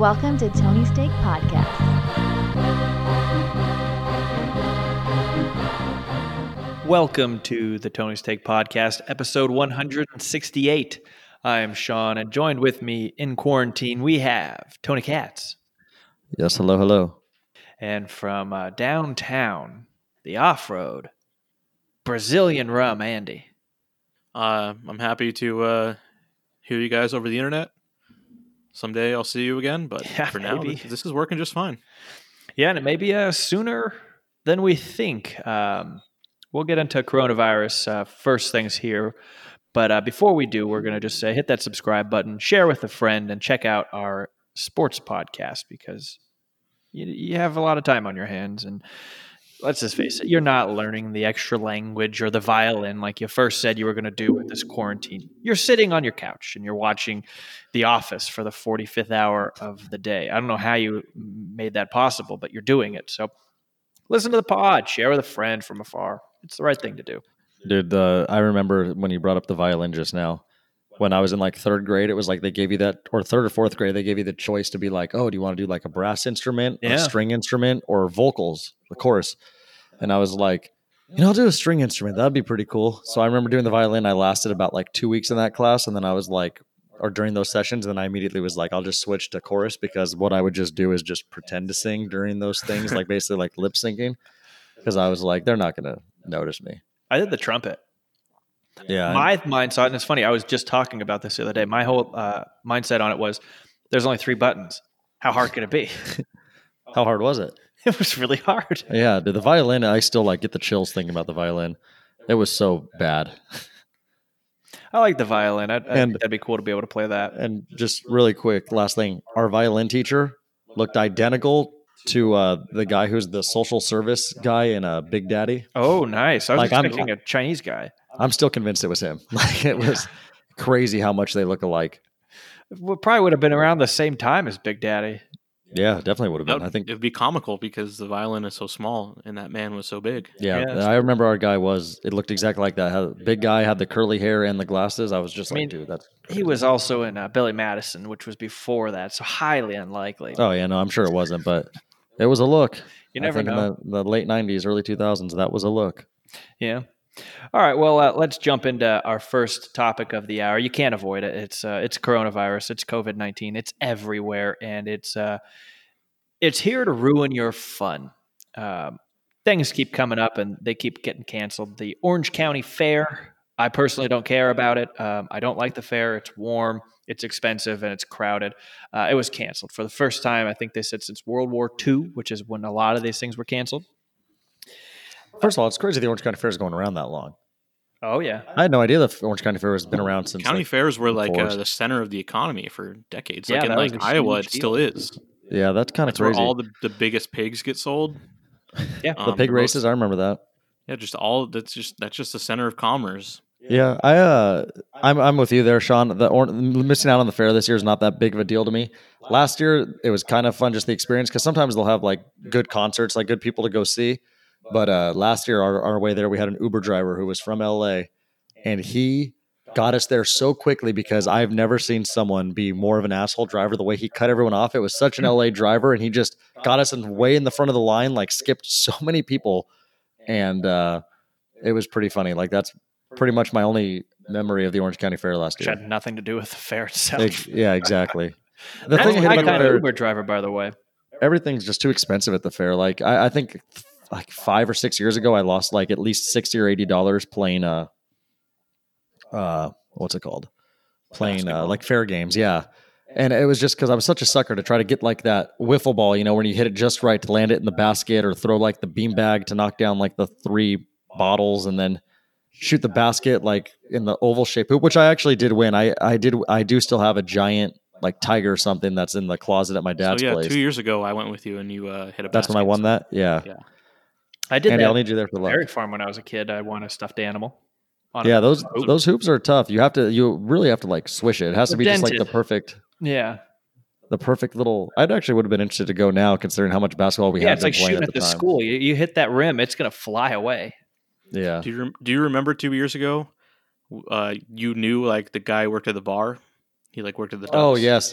Welcome to Tony Steak Podcast. Welcome to the Tony Steak Podcast, episode 168. I am Sean, and joined with me in quarantine, we have Tony Katz. Yes, hello, hello. And from downtown, the off-road, Brazilian rum, Andy. I'm happy to hear you guys over the internet. Someday I'll see you again, but for now, this is working just fine. Yeah, and it may be sooner than we think. We'll get into coronavirus first things here, but before we do, we're going to just hit that subscribe button, share with a friend, and check out our sports podcast because you have a lot of time on your hands, and let's just face it, you're not learning the extra language or the violin like you first said you were going to do with this quarantine. You're sitting on your couch and you're watching The Office for the 45th hour of the day. I don't know how you made that possible, but you're doing it. So listen to the pod, share with a friend from afar. It's the right thing to do. Dude, I remember when you brought up the violin just now. When I was in like third grade, it was like they gave you that, or third or fourth grade, they gave you the choice to be like, oh, do you want to do like a brass instrument, or a string instrument, or vocals, the chorus? And I was like, you know, I'll do a string instrument. That'd be pretty cool. So I remember doing the violin. I lasted about like 2 weeks in that class. And then I was like, or during those sessions, and then I immediately was like, I'll just switch to chorus because what I would just do is just pretend to sing during those things, like basically like lip syncing. Because I was like, they're not going to notice me. I did the trumpet. Yeah, my mindset, and it's funny, I was just talking about this the other day. My whole mindset on it was, there's only three buttons. How hard could it be? How hard was it? It was really hard. Yeah, dude, the violin, I still like get the chills thinking about the violin. It was so bad. I like the violin. I think that'd be cool to be able to play that. And just really quick, last thing, our violin teacher looked identical to the guy who's the social service guy in Big Daddy. Oh, nice. I was expecting a Chinese guy. I'm still convinced it was him. Like it was crazy how much they look alike. Well, probably would have been around the same time as Big Daddy. Yeah, definitely would have been. I think it'd be comical because the violin is so small and that man was so big. Yeah, I remember our guy was. It looked exactly like that. How the big guy had the curly hair and the glasses. I was just dude, that's crazy. He was also in Billy Madison, which was before that, so highly unlikely. Oh yeah, no, I'm sure it wasn't, but it was a look. You never know. In the late '90s, early 2000s, that was a look. Yeah. All right, well, let's jump into our first topic of the hour. You can't avoid it. It's coronavirus. It's COVID-19. It's everywhere, and it's here to ruin your fun. Things keep coming up, and they keep getting canceled. The Orange County Fair, I personally don't care about it. I don't like the fair. It's warm, it's expensive, and it's crowded. It was canceled for the first time, I think they said, since World War II, which is when a lot of these things were canceled. First of all, it's crazy the Orange County Fair is going around that long. Oh, yeah. I had no idea the Orange County Fair has been around since... County fairs were like the center of the economy for decades. Yeah, like in like Iowa, it still is. Yeah, that's kind of crazy. That's where all the biggest pigs get sold. Yeah, the pig races, I remember that. Yeah, that's just the center of commerce. Yeah, I'm with you there, Sean. Missing out on the fair this year is not that big of a deal to me. Last year, it was kind of fun, just the experience, because sometimes they'll have like good concerts, like good people to go see. But last year, our way there, we had an Uber driver who was from LA, and he got us there so quickly because I've never seen someone be more of an asshole driver. The way he cut everyone off, it was such an LA driver, and he just got us way in the front of the line, like skipped so many people, and it was pretty funny. Like that's pretty much my only memory of the Orange County Fair last year. Which had nothing to do with the fair itself. Yeah, exactly. The thing I hate about the Uber driver, by the way, everything's just too expensive at the fair. Like I think. Like 5 or 6 years ago, I lost like at least $60 or $80 playing what's it called? Playing like fair games, yeah. And it was just because I was such a sucker to try to get like that wiffle ball, you know, when you hit it just right to land it in the basket, or throw like the beanbag to knock down like the three bottles, and then shoot the basket like in the oval shape hoop, which I actually did win. I do still have a giant like tiger or something that's in the closet at my dad's place. 2 years ago I went with you and you hit a basket. That's when I won that. Yeah. I did. Andy, I'll need you there for the dairy farm when I was a kid. I won a stuffed animal. Yeah, those hoops are tough. You really have to like swish it. It has to be dented. Just like the perfect. Yeah. The perfect little. I actually would have been interested to go now, considering how much basketball we had. Yeah, it's like shooting at the school. You hit that rim, it's gonna fly away. Yeah. Do you remember 2 years ago? You knew like the guy worked at the bar, He like worked at the docks. Oh, yes.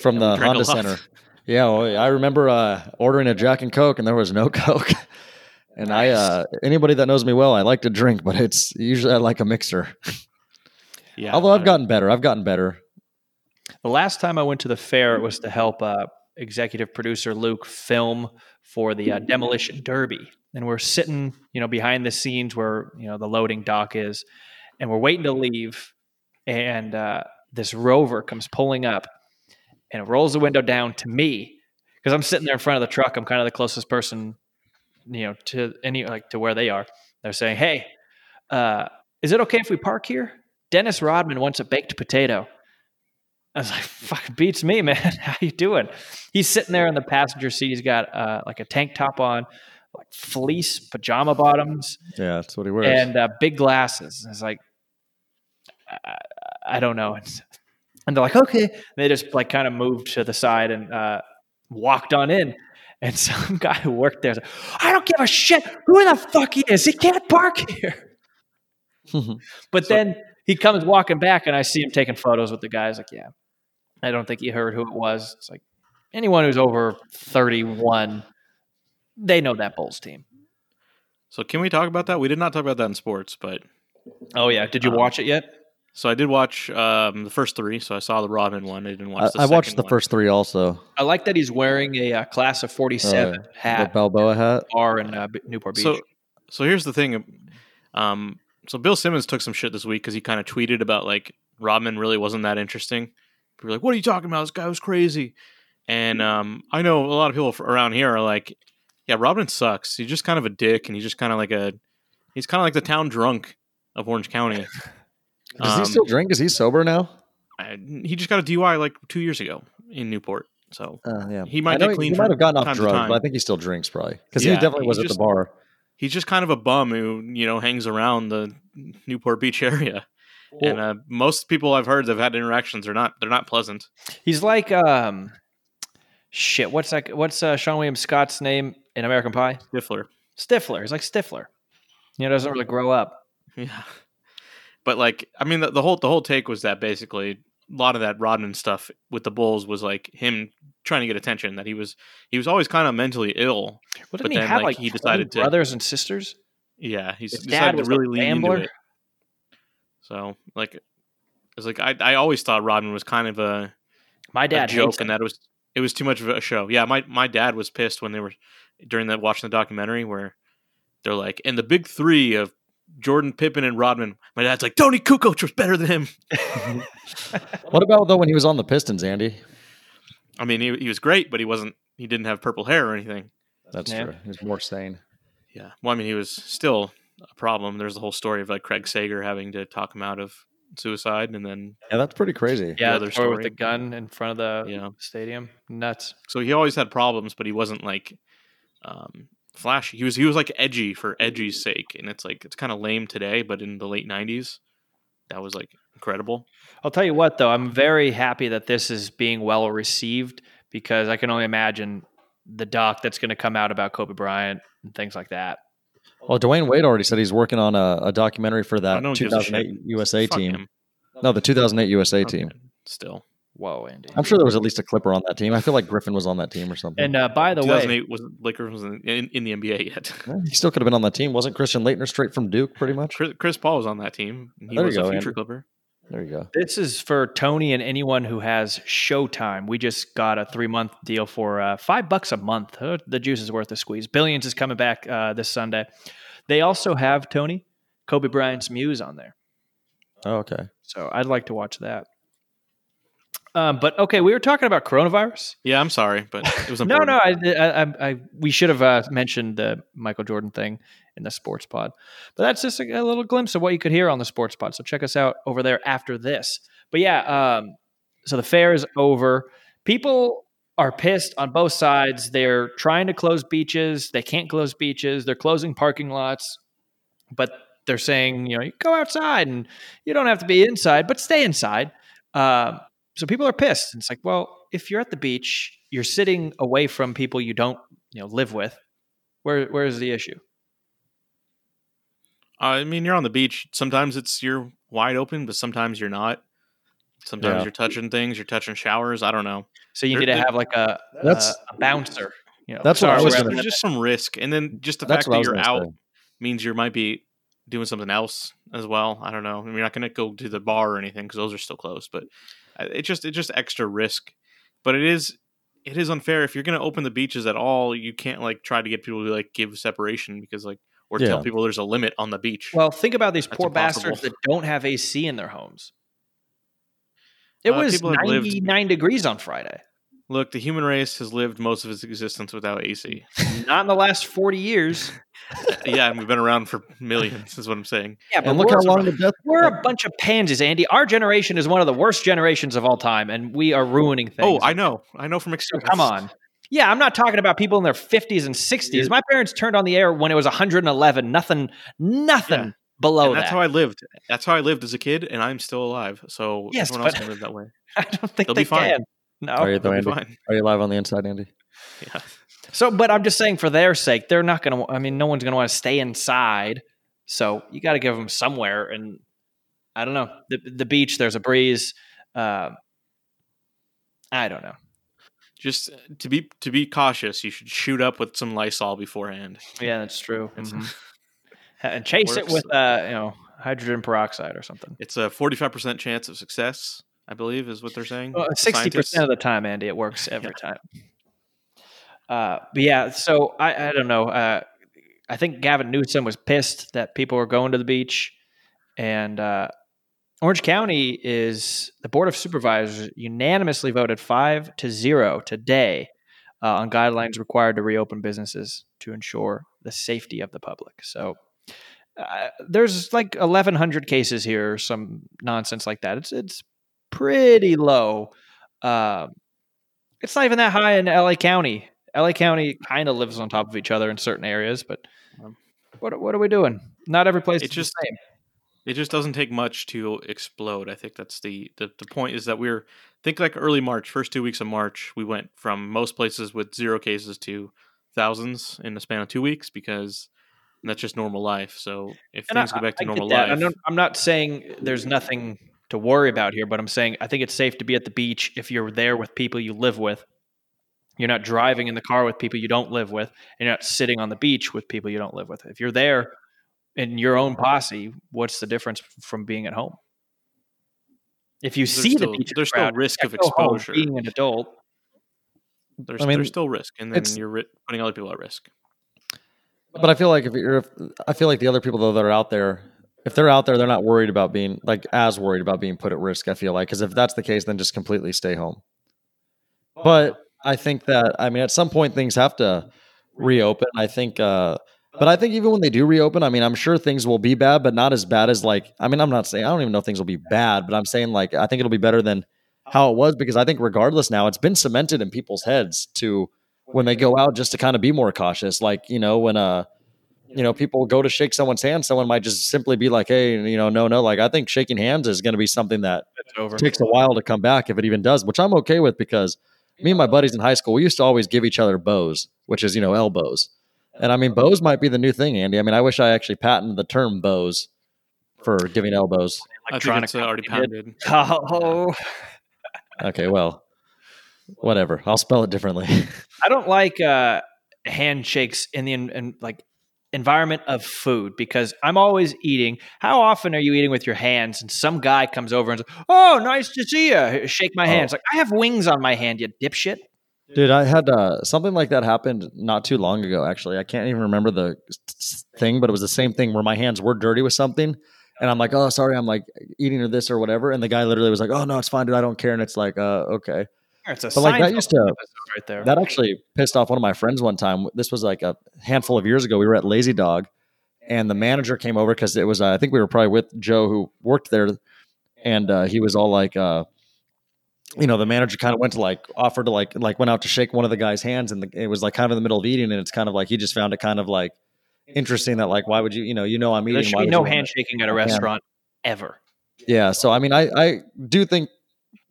From the Honda Center. Yeah, well, I remember ordering a Jack and Coke, and there was no Coke. And nice. I anybody that knows me well, I like to drink, but it's usually I like a mixer. Yeah. Although I've gotten better. The last time I went to the fair, it was to help executive producer Luke film for the demolition derby. And we're sitting, behind the scenes where, the loading dock is, and we're waiting to leave. And this rover comes pulling up and rolls the window down to me because I'm sitting there in front of the truck. I'm kind of the closest person, to any, to where they are. They're saying, "Hey, is it okay if we park here? Dennis Rodman wants a baked potato." I was like, "Fuck, beats me, man. How you doing?" He's sitting there in the passenger seat. He's got a tank top on, like fleece pajama bottoms. Yeah, that's what he wears. And big glasses. And it's like, I don't know. And they're like, "Okay." And they just kind of moved to the side and walked on in. And some guy who worked there was like, "I don't give a shit who the fuck he is. He can't park here." But then he comes walking back, and I see him taking photos with the guys. Like, yeah, I don't think he heard who it was. It's like anyone who's over 31, they know that Bulls team. So can we talk about that? We did not talk about that in sports, but... Oh, yeah. Did you watch it yet? So I did watch the first three. So I saw the Rodman one. I didn't watch the second one. I watched the first three also. I like that he's wearing a class of 47 hat. The Balboa hat. Bar in Newport Beach. So here's the thing. So Bill Simmons took some shit this week because he kind of tweeted about Rodman really wasn't that interesting. People were like, "What are you talking about? This guy was crazy." And I know a lot of people around here are like, "Yeah, Rodman sucks. He's just kind of a dick, and he's just kind of he's kind of like the town drunk of Orange County." Does he still drink? Is he sober now? He just got a DUI 2 years ago in Newport. So he might get clean. He might have gotten off drugs, but I think he still drinks probably because he definitely was at the bar. He's just kind of a bum who hangs around the Newport Beach area, and most people I've heard that have had interactions they're not pleasant. He's like shit. What's Sean William Scott's name in American Pie? Stifler. He's like Stifler. Doesn't really grow up. Yeah. But the whole take was that basically a lot of that Rodman stuff with the Bulls was him trying to get attention, that he was always kind of mentally ill. Well, but then he have he decided to brothers and sisters. Yeah, he's decided to really lean into it. So it's I always thought Rodman was kind of a joke, and that it was too much of a show. Yeah, my dad was pissed when they were watching the documentary where they're and the big three of Jordan, Pippen, and Rodman. My dad's like, Tony Kukoc was better than him. What about though when he was on the Pistons, Andy? I mean, he was great, but he didn't have purple hair or anything. That's true. He was more sane. Yeah. Well, I mean, he was still a problem. There's the whole story of Craig Sager having to talk him out of suicide, and then that's pretty crazy. Yeah, the story with the gun in front of the stadium. Nuts. So he always had problems, but he wasn't flashy. He was edgy for edgy's sake, and it's kind of lame today, but in the late 90s that was incredible. I'll tell you what though, I'm very happy that this is being well received because I can only imagine the doc that's going to come out about Kobe Bryant and things like that. Well, Dwayne Wade already said he's working on a documentary for that 2008 USA team. Him. No, the 2008 USA team. Still. Whoa, Andy. I'm sure there was at least a Clipper on that team. I feel like Griffin was on that team or something. And by the way, Lakers wasn't in the NBA yet. He still could have been on that team. Wasn't Christian Leitner straight from Duke pretty much? Chris Paul was on that team. He was a future Clipper. There you go. This is for Tony and anyone who has Showtime. We just got a 3-month deal for $5 a month. Oh, the juice is worth the squeeze. Billions is coming back this Sunday. They also have, Tony, Kobe Bryant's Muse on there. Oh, okay. So I'd like to watch that. But okay, we were talking about coronavirus. Yeah, I'm sorry, but it was important. We should have mentioned the Michael Jordan thing in the sports pod, but that's just a little glimpse of what you could hear on the sports pod. So check us out over there after this. But yeah, so the fair is over. People are pissed on both sides. They're trying to close beaches. They can't close beaches. They're closing parking lots, but they're saying you go outside and you don't have to be inside, but stay inside. So people are pissed. And it's like, well, if you're at the beach, you're sitting away from people you don't, live with. Where is the issue? I mean, you're on the beach. Sometimes you're wide open, but sometimes you're not. Sometimes you're touching things, you're touching showers. I don't know. So you need to have like a bouncer. You know, that's what there's just some risk. And then just the fact that you're out means you might be doing something else as well. I don't know. I mean, you're not going to go to the bar or anything because those are still closed, but it's just extra risk. But it is unfair. If you're going to open the beaches at all, you can't like try to get people to like give separation because like, or tell people there's a limit on the beach. Well, think about these poor bastards that don't have AC in their homes. It was 99 degrees on Friday. Look, the human race has lived most of its existence without AC. Not in the last 40 years. Yeah, and we've been around for millions, is what I'm saying. Yeah, but look how long the death. We're a bunch of pansies, Andy. Our generation is one of the worst generations of all time, and we are ruining things. Oh, I know. I know from experience. Come on. Yeah, I'm not talking about people in their 50s and 60s. My parents turned on the air when it was 111. Nothing below that. That's how I lived. That's how I lived as a kid, and I'm still alive. So everyone else can live that way. I don't think they can. No, are you live on the inside, Andy? Yeah. So, but I'm just saying, for their sake, they're not going to. I mean, no one's going to want to stay inside. So you got to give them somewhere, and I don't know, the beach. There's a breeze. I don't know. Just to be cautious, you should shoot up with some Lysol beforehand. Yeah, that's true. Mm-hmm. And chase it with hydrogen peroxide or something. It's a 45% chance of success, I believe, is what they're saying. 60% of the time, Andy, it works every time. But yeah, so I don't know. I think Gavin Newsom was pissed that people were going to the beach. And Orange County is the Board of Supervisors unanimously voted 5-0 today on guidelines required to reopen businesses to ensure the safety of the public. So there's like 1,100 cases here or some nonsense like that. It's pretty low. It's not even that high in LA County. LA County kind of lives on top of each other in certain areas, but what are we doing? Not every place is the same. It just doesn't take much to explode. I think that's the point, is that I think early March, first 2 weeks of March, we went from most places with 0 cases to thousands in the span of 2 weeks, because that's just normal life. So if things go back to normal life. I'm not saying there's nothing to worry about here, but I'm saying I think it's safe to be at the beach if you're there with people you live with. You're not driving in the car with people you don't live with, and you're not sitting on the beach with people you don't live with. If you're there in your own posse, what's the difference from being at home? If you see the beach, there's still risk of exposure. Being an adult, there's still risk, and then you're putting other people at risk. But I feel like the other people though that are out there, if they're out there, they're not worried about being put at risk. I feel like, because if that's the case, then just completely stay home. But I think that at some point things have to reopen. I think even when they do reopen, I'm sure things will be bad, but not as bad as I'm not saying, I don't even know if things will be bad, but I'm saying I think it'll be better than how it was, because I think regardless now, it's been cemented in people's heads to when they go out just to kind of be more cautious. When people go to shake someone's hand, someone might just simply be like, hey, no. I think shaking hands is going to be something that takes a while to come back, if it even does, which I'm okay with, because me and my buddies in high school, we used to always give each other bows, which is, elbows. And bows might be the new thing, Andy. I wish I actually patented the term bows for giving elbows. Electronics are already patented. Oh. Okay, well, whatever. I'll spell it differently. I don't like handshakes in the environment of food, because I'm always eating. How often are you eating with your hands? And some guy comes over and says, "Oh, nice to see you." Shake my hand. It's like, I have wings on my hand, you dipshit. Dude, I had something like that happened not too long ago. Actually, I can't even remember the thing, but it was the same thing where my hands were dirty with something, and I'm like, "Oh, sorry, I'm eating or this or whatever," and the guy literally was like, "Oh no, it's fine, dude, I don't care," and it's like, okay. It's a sign that used to right there. That actually pissed off one of my friends one time. This was a handful of years ago. We were at Lazy Dog, and the manager came over because it was I think we were probably with Joe who worked there, and he was all like, the manager kind of went to offer to went out to shake one of the guy's hands, and it was kind of in the middle of eating, and it's kind of he just found it kind of interesting that why would you I'm eating. There should be no handshaking at a restaurant ever. Yeah, so I do think.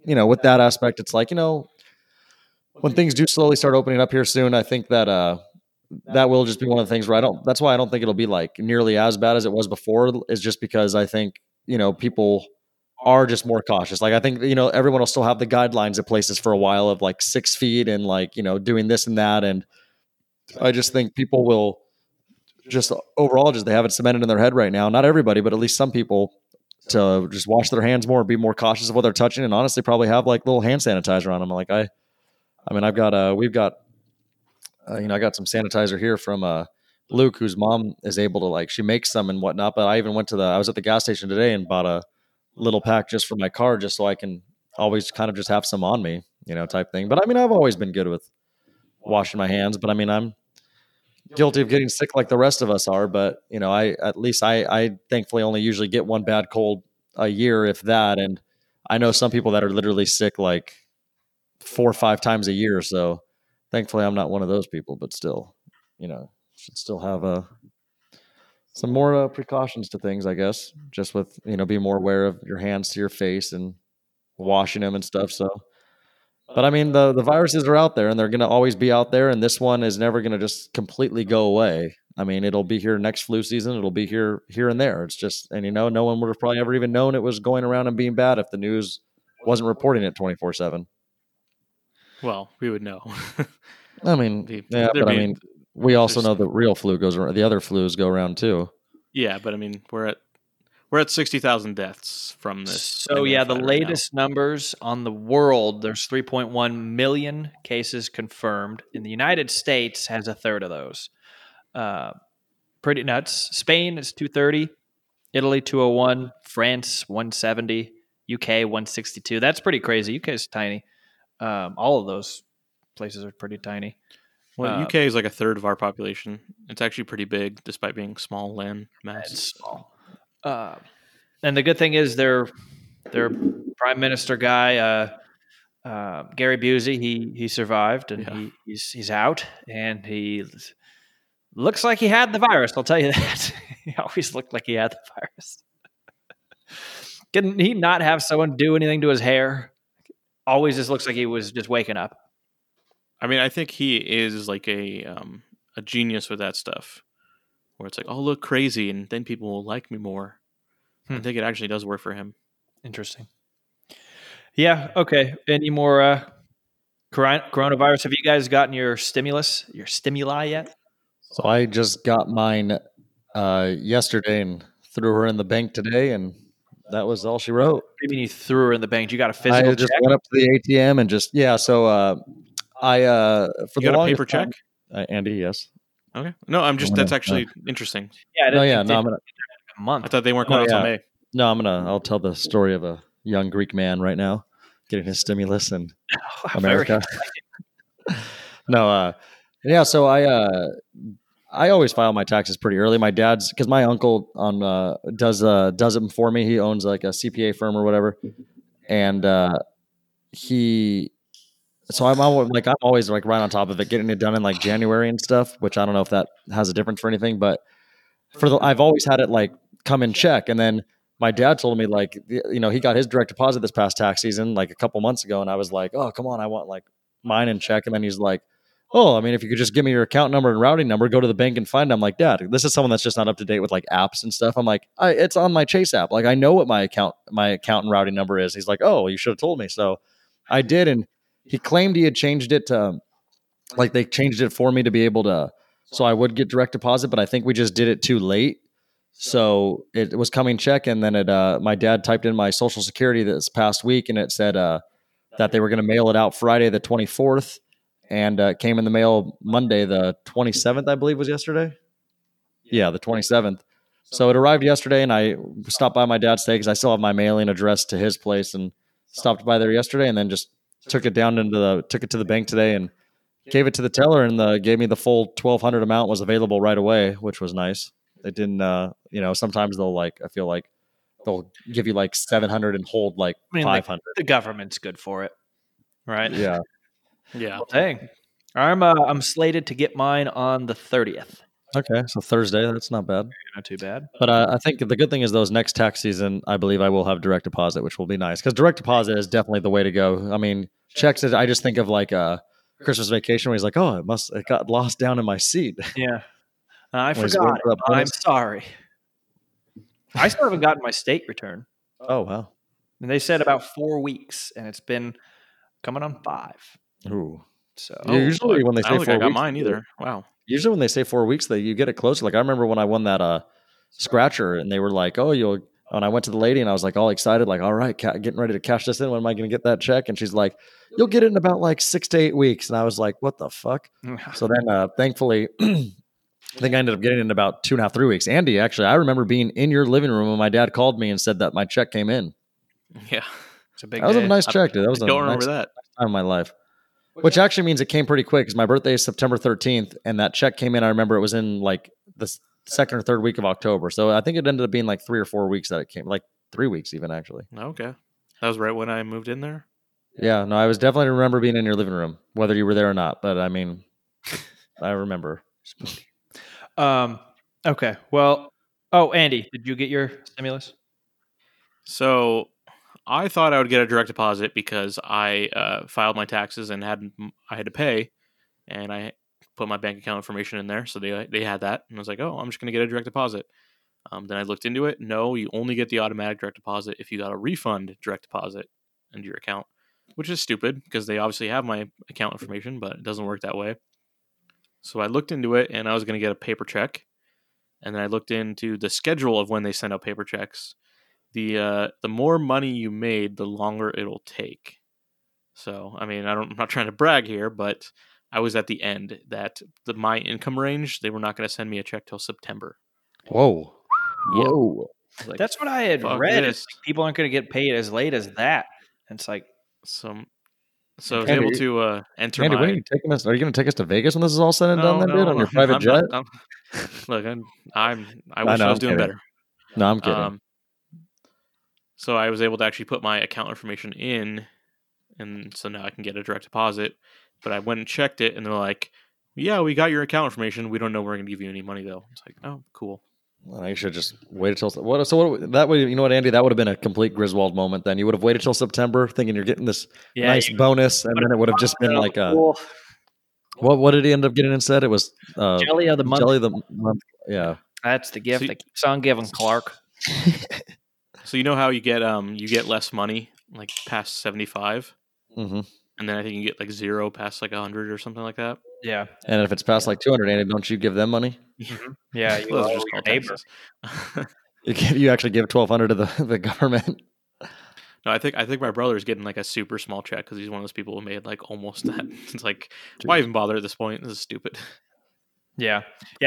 With that aspect, it's when things do slowly start opening up here soon, I think that that will just be one of the things where that's why I don't think it'll be nearly as bad as it was before, is just because I think, people are just more cautious. Like, I think, you know, everyone will still have the guidelines at places for a while of like 6 feet and like, you know, doing this and that. And I just think people will just overall, just, they have it cemented in their head right now. Not everybody, but at least some people, to just wash their hands more and be more cautious of what they're touching. And honestly, probably have like little hand sanitizer on them. Like I mean, I've got I got some sanitizer here from Luke, whose mom is able to, like, she makes some and whatnot. But I even went to I was at the gas station today and bought a little pack just for my car, just so I can always kind of just have some on me, you know, type thing. But I mean, I've always been good with washing my hands, but I mean, I'm guilty of getting sick like the rest of us are. But, you know, I thankfully only usually get one bad cold a year, if that. And I know some people that are literally sick like 4 or 5 times a year. So thankfully I'm not one of those people, but still, you know, should still have some more precautions to things, I guess, just with, you know, be more aware of your hands to your face and washing them and stuff. So, but I mean, the viruses are out there and they're going to always be out there. And this one is never going to just completely go away. I mean, it'll be here next flu season. It'll be here and there. It's just, and you know, no one would have probably ever even known it was going around and being bad if the news wasn't reporting it 24/7. Well, we would know. I mean, we also know the real flu goes around. The other flus go around too. Yeah, but I mean, we're at 60,000 deaths from this. So yeah, the latest numbers on the world, there's 3.1 million cases confirmed. In the United States, has a third of those. Pretty nuts. Spain is 230, Italy 201, France 170, UK 162. That's pretty crazy. UK is tiny. All of those places are pretty tiny. Well, UK is like a third of our population. It's actually pretty big, despite being small land mass. It's small. And the good thing is their prime minister guy, Gary Busey, he survived, and he's out, and he looks like he had the virus. I'll tell you that. He always looked like he had the virus. Can he not have someone do anything to his hair? Always just looks like he was just waking up. I mean, I think he is like a genius with that stuff, where it's like, oh, look crazy, and then people will like me more. I think it actually does work for him. Interesting. Yeah. Okay. Any more coronavirus? Have you guys gotten your stimuli yet? So I just got mine yesterday and threw her in the bank today, and that was all she wrote. What do you mean you threw her in the bank? You got a physical? I just went up to the ATM and just So. You got a paper check? Andy, yes. Okay. No, that's actually interesting. Yeah. A month. I thought they weren't going out till May. No, I'll tell the story of a young Greek man right now getting his stimulus in America. So I always file my taxes pretty early. My dad's, because my uncle does them for me. He owns like a CPA firm or whatever. And so I'm always like right on top of it, getting it done in like January and stuff, which I don't know if that has a difference for anything, but I've always had it like come in check. And then my dad told me, like, you know, he got his direct deposit this past tax season, like a couple months ago. And I was like, oh, come on, I want like mine in check. And then he's like, oh, I mean, if you could just give me your account number and routing number, go to the bank and find it. I'm like, Dad, this is someone that's just not up to date with like apps and stuff. I'm like, it's on my Chase app. Like, I know what my account and routing number is. He's like, oh, you should have told me. So I did. And he claimed he had changed it to, like, they changed it for me to be able to, so I would get direct deposit, but I think we just did it too late. So it was coming check. And then my dad typed in my Social Security this past week, and it said that they were going to mail it out Friday the 24th, and it came in the mail Monday the 27th, I believe was yesterday. Yeah, the 27th. So it arrived yesterday, and I stopped by my dad's today because I still have my mailing address to his place, and stopped by there yesterday, and then just took it to the bank today and gave it to the teller, and gave me the full $1,200 amount was available right away, which was nice. It didn't, you know, sometimes they'll like, I feel like they'll give you like $700 and hold like $500. The government's good for it. Right. Yeah. Yeah. Well, dang. I'm slated to get mine on the 30th. Okay. So Thursday, that's not bad. Not too bad. But I think the good thing is those next tax season, I believe I will have direct deposit, which will be nice, because direct deposit is definitely the way to go. I mean, checks, I just think of like Christmas Vacation where he's like, oh, it got lost down in my seat. Yeah. I forgot. I'm sorry. I still haven't gotten my state return. Oh, wow. And they said about 4 weeks, and it's been coming on 5. Ooh. So usually when they say 4 weeks, I got mine either. Wow. Usually when they say 4 weeks, you get it closer. Like I remember when I won that scratcher, and they were like, "Oh, you'll." And I went to the lady, and I was like all excited, like, "All right, getting ready to cash this in. When am I going to get that check?" And she's like, "You'll get it in about like 6 to 8 weeks." And I was like, "What the fuck?" So then, thankfully, I think I ended up getting it in about 2.5, 3 weeks. Andy, actually, I remember being in your living room when my dad called me and said that my check came in. Yeah, it's a big. That was a nice check, dude. That was I don't remember that time of my life. Which actually means it came pretty quick because my birthday is September 13th, and that check came in. I remember it was in like the second or third week of October. So I think it ended up being like 3 or 4 weeks that it came, like 3 weeks even actually. Okay. That was right when I moved in there. Yeah. No, I was definitely remember being in your living room, whether you were there or not. But I mean, I remember. Okay. Well, Andy, did you get your stimulus? So I thought I would get a direct deposit because I filed my taxes and I had to pay, and I put my bank account information in there. So they had that, and I was like, oh, I'm just going to get a direct deposit. Then I looked into it. No, you only get the automatic direct deposit if you got a refund direct deposit into your account, which is stupid because they obviously have my account information, but it doesn't work that way. So I looked into it, and I was going to get a paper check. And then I looked into the schedule of when they send out paper checks. The more money you made, the longer it'll take. So, I mean, I'm not trying to brag here, but I was at the end that my income range, they were not going to send me a check till September. Whoa. Yeah. Whoa. Like, that's what I had read. Is like, people aren't going to get paid as late as that. And it's like some. So I was able to enter. Andy, are you going to take us to Vegas when this is all said and done? No, on your private jet? Look, I was doing better. No, I'm kidding. So I was able to actually put my account information in, and so now I can get a direct deposit. But I went and checked it, and they're like, yeah, we got your account information. We don't know we're going to give you any money, though. It's like, oh, cool. Well, you should just wait until... that way, you know what, Andy? That would have been a complete Griswold moment then. You would have waited till September thinking you're getting this nice bonus, and then it would have just been like a... Cool. What did he end up getting instead? It was... Jelly of the month. Jelly of the month, yeah. That's the gift that keeps on giving, Clark. So you know how you get less money like past 75, mm-hmm. and then I think you get like zero past like 100 or something like that. Yeah, and if it's past like 200, Andy, don't you give them money? Yeah, you just call taxes. You actually give 1,200 to the government. No, I think my brother is getting like a super small check because he's one of those people who made like almost that. It's like, why even bother at this point? This is stupid. Yeah.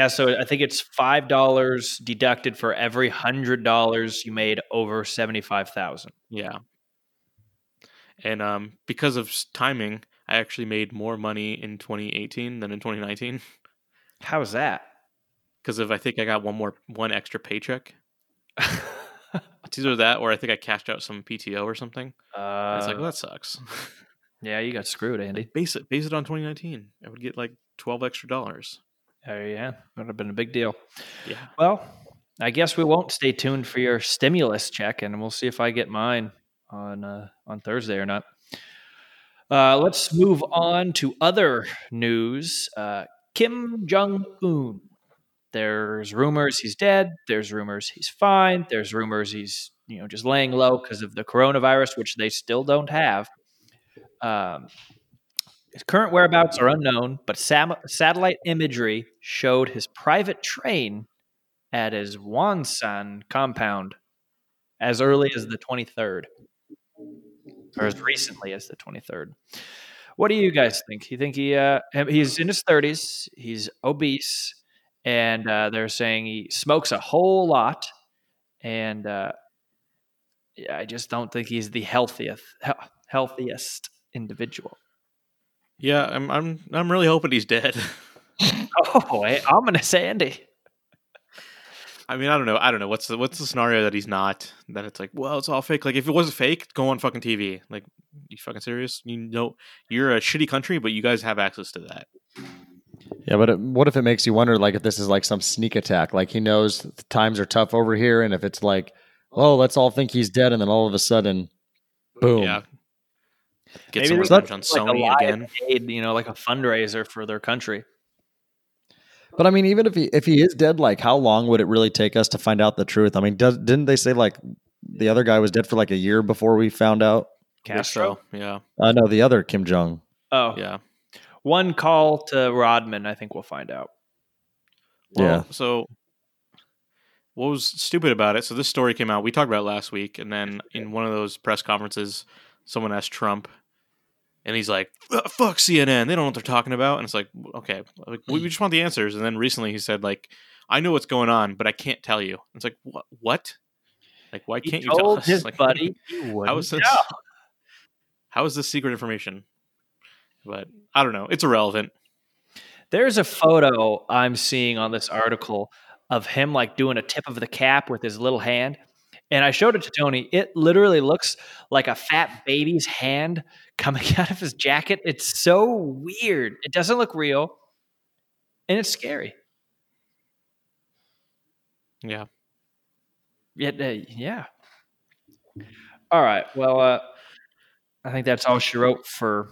So I think it's $5 deducted for every $100 you made over $75,000. Yeah. And because of timing, I actually made more money in 2018 than in 2019. How is that? Because I think I got one extra paycheck. It's either that, or I think I cashed out some PTO or something. It's like, well, that sucks. Yeah, you got screwed, Andy. Base it on 2019. I would get like $12 extra. Oh, yeah. That would have been a big deal. Yeah. Well, I guess we won't. Stay tuned for your stimulus check, and we'll see if I get mine on Thursday or not. Let's move on to other news. Kim Jong-un. There's rumors he's dead. There's rumors he's fine. There's rumors he's just laying low because of the coronavirus, which they still don't have. His current whereabouts are unknown, but satellite imagery showed his private train at his Wonsan compound as early as the 23rd, or as recently as the 23rd. What do you guys think? You think he's in his 30s, he's obese, and they're saying he smokes a whole lot, and I just don't think he's the healthiest individual. Yeah, I'm really hoping he's dead. I'm gonna say Andy. I mean, I don't know. What's the scenario that he's not? That it's like, well, it's all fake. Like, if it wasn't fake, go on fucking TV. Like, you fucking serious? You know, you're a shitty country, but you guys have access to that. Yeah, but what if it makes you wonder? Like, if this is like some sneak attack? Like, he knows the times are tough over here, and if it's like, oh, let's all think he's dead, and then all of a sudden, boom. Yeah. Get some revenge on Sony again. Aid, like a fundraiser for their country. But I mean, even if he is dead, like how long would it really take us to find out the truth? I mean, didn't they say like The other guy was dead for like a year before we found out. Castro? Yeah. No, the other Kim Jong. Oh. Yeah. One call to Rodman, I think we'll find out. Well, yeah. So what was stupid about it? So this story came out. We talked about it last week. And then in one of those press conferences, someone asked Trump, and he's like, fuck CNN. They don't know what they're talking about. And it's like, okay, like, we just want the answers. And then recently he said, like, I know what's going on, but I can't tell you. It's like, what? Like, why can't you tell us? His like, buddy, how is this secret information? But I don't know. It's irrelevant. There's a photo I'm seeing on this article of him like doing a tip of the cap with his little hand. And I showed it to Tony. It literally looks like a fat baby's hand coming out of his jacket. It's so weird. It doesn't look real. And it's scary. Yeah. Yeah. All right. Well, I think that's all she wrote for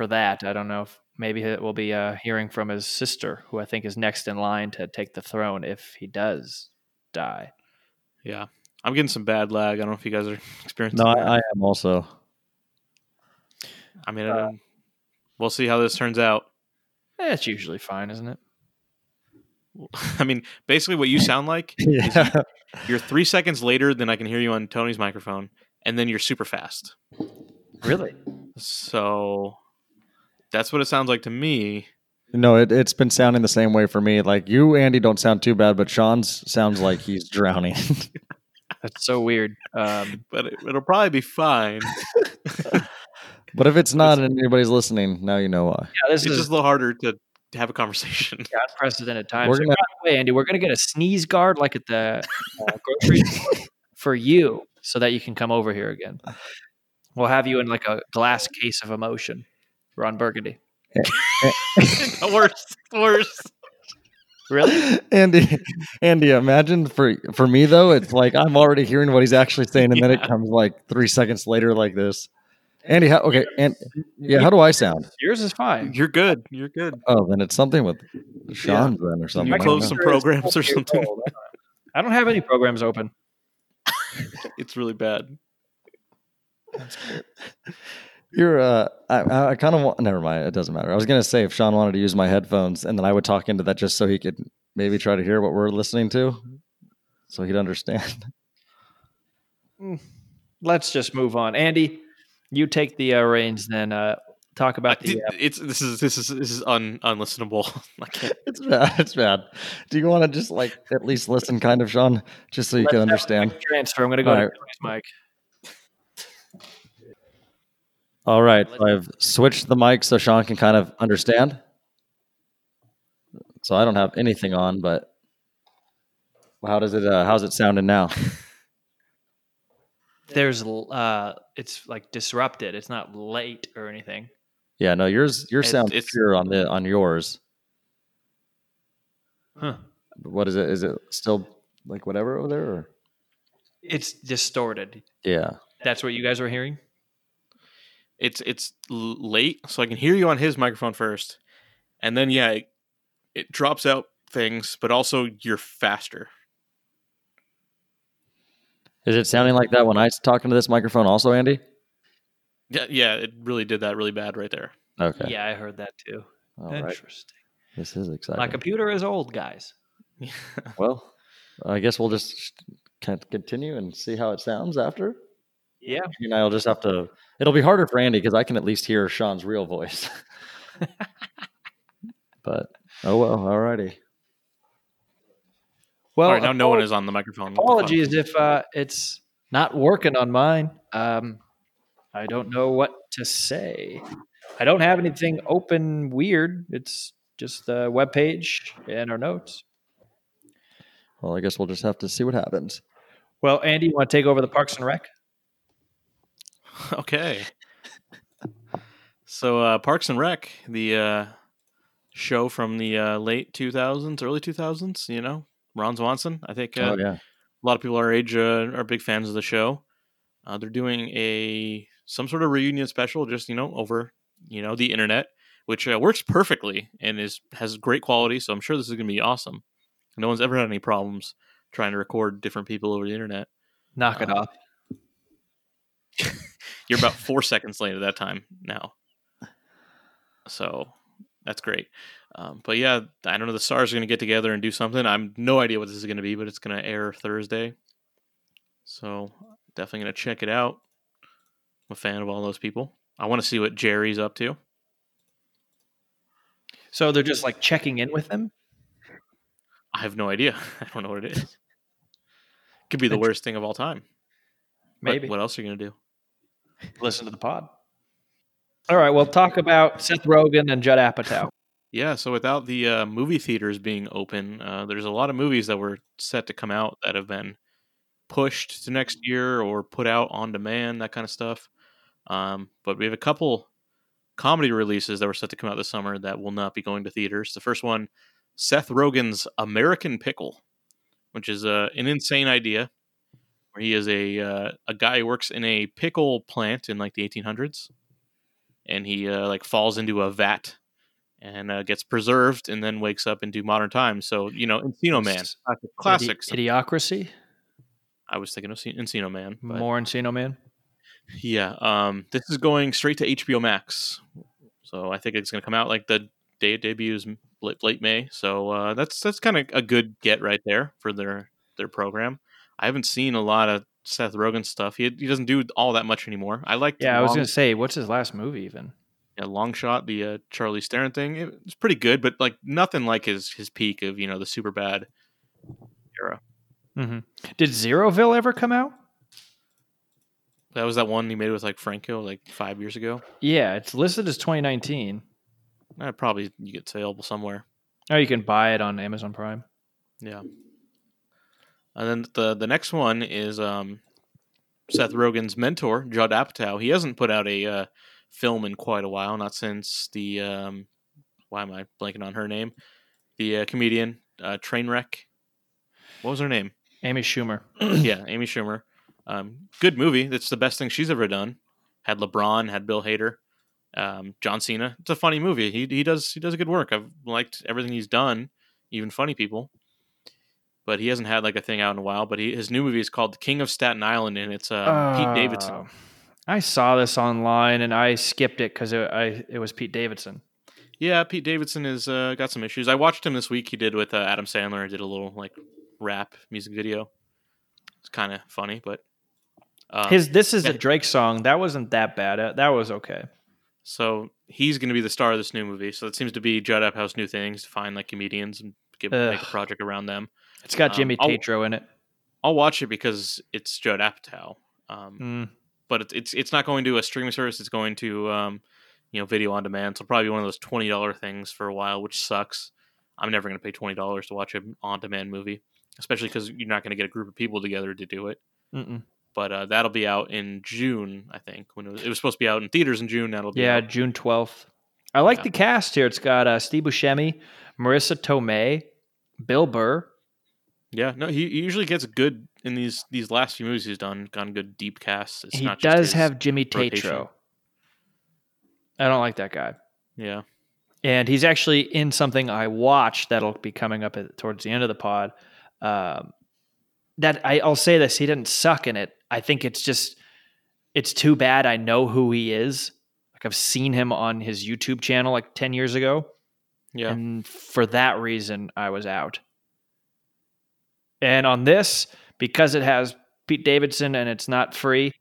that. I don't know if maybe we'll be hearing from his sister, who I think is next in line to take the throne if he does die. Yeah. I'm getting some bad lag. I don't know if you guys are experiencing that. I am also. I mean, we'll see how this turns out. It's usually fine, isn't it? I mean, basically what you sound like is you're 3 seconds later than I can hear you on Tony's microphone, and then you're super fast. Really? So that's what it sounds like to me. No, it's been sounding the same way for me. Like you, Andy, don't sound too bad, but Sean's sounds like he's drowning. That's so weird. But it'll probably be fine. But if it's not and anybody's listening, now you know why. Yeah, it's just a little harder to have a conversation. Yeah, unprecedented times. By the way, Andy, we're going to get a sneeze guard like at the grocery store for you so that you can come over here again. We'll have you in like a glass case of emotion. Ron Burgundy. Worse. Really? Andy, imagine for me though, it's like I'm already hearing what he's actually saying, and then it comes like 3 seconds later like this. Andy, how do I sound? Yours is fine. You're good. Oh, then it's something with Sean then or something. You close some programs or something. I don't have any programs open. It's really bad. That's great. You're I kind of want, never mind. It doesn't matter. I was going to say if Sean wanted to use my headphones and then I would talk into that just so he could maybe try to hear what we're listening to so he'd understand. Let's just move on. Andy, you take the reins then. Talk about this is unlistenable. I can't. It's bad. Do you want to just like at least listen kind of, Sean, just so you can understand? Transfer. I'm going to go to Mike. All right, so I've switched the mic so Sean can kind of understand. So I don't have anything on, but how's it sounding now? There's it's like disrupted. It's not late or anything. Yeah, no, yours sounds pure on yours. Huh? What is it? Is it still like whatever over there? Or? It's distorted. Yeah, that's what you guys were hearing. It's late, so I can hear you on his microphone first, and then it drops out things, but also you're faster. Is it sounding like that when I was talking to this microphone also, Andy? Yeah, it really did that really bad right there. Okay. Yeah, I heard that too. All interesting. Right. This is exciting. My computer is old, guys. Well, I guess we'll just continue and see how it sounds after. Yeah. And I'll just have to, it'll be harder for Andy because I can at least hear Sean's real voice. But, oh well, alrighty. Well, all right, now no one is on the microphone. Apologies if it's not working on mine. I don't know what to say. I don't have anything open weird. It's just the webpage and our notes. Well, I guess we'll just have to see what happens. Well, Andy, you want to take over the Parks and Rec? Okay. So Parks and Rec, the show from the late 2000s, early 2000s, you know, Ron Swanson. I think a lot of people our age are big fans of the show. They're doing some sort of reunion special just, you know, over, you know, the internet, which works perfectly and has great quality. So I'm sure this is going to be awesome. No one's ever had any problems trying to record different people over the internet. Knock it off. You're about 4 seconds late at that time now. So that's great. But yeah, I don't know. The stars are going to get together and do something. I have no idea what this is going to be, but it's going to air Thursday. So definitely going to check it out. I'm a fan of all those people. I want to see what Jerry's up to. So they're just like checking in with them? I have no idea. I don't know what it is. Could be the worst thing of all time. Maybe. But what else are you going to do? Listen to the pod. All right. Well, talk about Seth Rogen and Judd Apatow. Yeah. So without the movie theaters being open, there's a lot of movies that were set to come out that have been pushed to next year or put out on demand, that kind of stuff. But we have a couple comedy releases that were set to come out this summer that will not be going to theaters. The first one, Seth Rogen's American Pickle, which is an insane idea, where he is a guy who works in a pickle plant in like the 1800s, and he like falls into a vat and gets preserved, and then wakes up into modern times. So you know, Encino Man, classic. Idiocracy. I was thinking of Encino Man. But more Encino Man. Yeah, this is going straight to HBO Max, so I think it's going to come out like the day it debuts. Late May, so that's kind of a good get right there for their program. I haven't seen a lot of Seth Rogen stuff. He doesn't do all that much anymore. I liked. Yeah, I was gonna say, what's his last movie even? Yeah, Long Shot, the Charlie Theron thing. It was pretty good, but like nothing like his peak of the Superbad era. Mm-hmm. Did Zeroville ever come out? That was that one he made with like Franco like 5 years ago. Yeah, it's listed as 2019. Probably you get saleable somewhere. Oh, you can buy it on Amazon Prime. Yeah. And then the next one is Seth Rogen's mentor, Judd Apatow. He hasn't put out a film in quite a while, not since the... why am I blanking on her name? The comedian, Trainwreck. What was her name? Amy Schumer. Yeah, Amy Schumer. Good movie. That's the best thing she's ever done. Had LeBron, had Bill Hader. John Cena. It's a funny movie. He does good work. I've liked everything he's done, even Funny People. But he hasn't had like a thing out in a while. But his new movie is called The King of Staten Island, and it's Pete Davidson. I saw this online and I skipped it because it was Pete Davidson. Yeah, Pete Davidson has got some issues. I watched him this week. He did with Adam Sandler. He did a little like rap music video. It's kind of funny, but this is a Drake song that wasn't that bad. That was okay. So he's going to be the star of this new movie. So that seems to be Judd Apatow's new things to find like comedians and make a project around them. It's got Jimmy Tatro in it. I'll watch it because it's Judd Apatow. But it's not going to a streaming service. It's going to video on demand. So probably one of those $20 things for a while, which sucks. I'm never going to pay $20 to watch an on demand movie, especially because you're not going to get a group of people together to do it. Mm-mm. But that'll be out in June, I think. When it was supposed to be out in theaters in June. That'll be out. June 12th. I like the cast here. It's got Steve Buscemi, Marissa Tomei, Bill Burr. Yeah, no, he usually gets good in these last few movies he's done. Gone good deep casts. He not does just have Jimmy Tatro. I don't like that guy. Yeah, and he's actually in something I watched that'll be coming up towards the end of the pod. I'll say this, he didn't suck in it. I think it's too bad. I know who he is. Like I've seen him on his YouTube channel like 10 years ago. Yeah. And for that reason, I was out. And on this, because it has Pete Davidson and it's not free,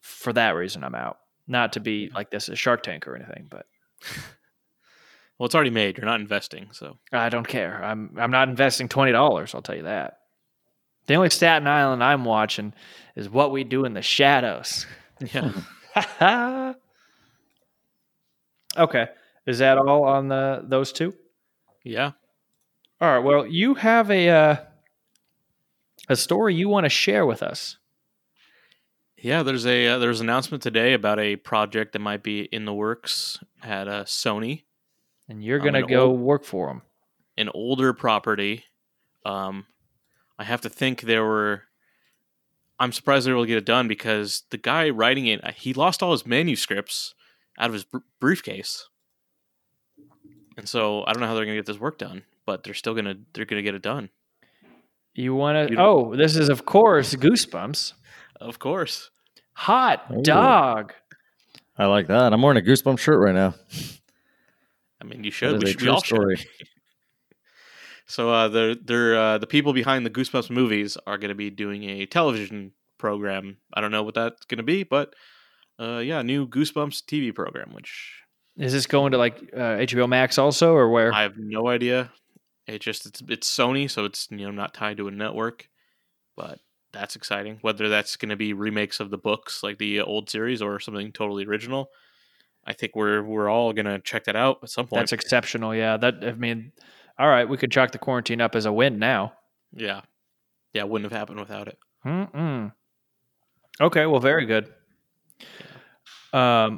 for that reason, I'm out. Not to be like this is Shark Tank or anything, but. Well, it's already made. You're not investing, so. I don't care. I'm not investing $20. I'll tell you that. The only Staten Island I'm watching is What We Do in the Shadows. Yeah. Okay. Is that all on those two? Yeah. All right. Well, you have a story you want to share with us. Yeah. There's there's an announcement today about a project that might be in the works at Sony, and you're gonna go work for them. An older property. I have to think I'm surprised they were able to get it done because the guy writing it, he lost all his manuscripts out of his briefcase. And so I don't know how they're going to get this work done, but they're going to get it done. You want to? Oh, this is, of course, Goosebumps. Of course. Hot dog. I like that. I'm wearing a Goosebumps shirt right now. I mean, you should. We should be all story. So the people behind the Goosebumps movies are going to be doing a television program. I don't know what that's going to be, but yeah, new Goosebumps TV program. Which is this going to like HBO Max also, or where? I have no idea. It just it's Sony, so it's not tied to a network. But that's exciting. Whether that's going to be remakes of the books, like the old series, or something totally original, I think we're all going to check that out at some point. That's exceptional. Yeah, all right, we could chalk the quarantine up as a win now. Yeah, it wouldn't have happened without it. Mm-mm. Okay, well, very good. Yeah.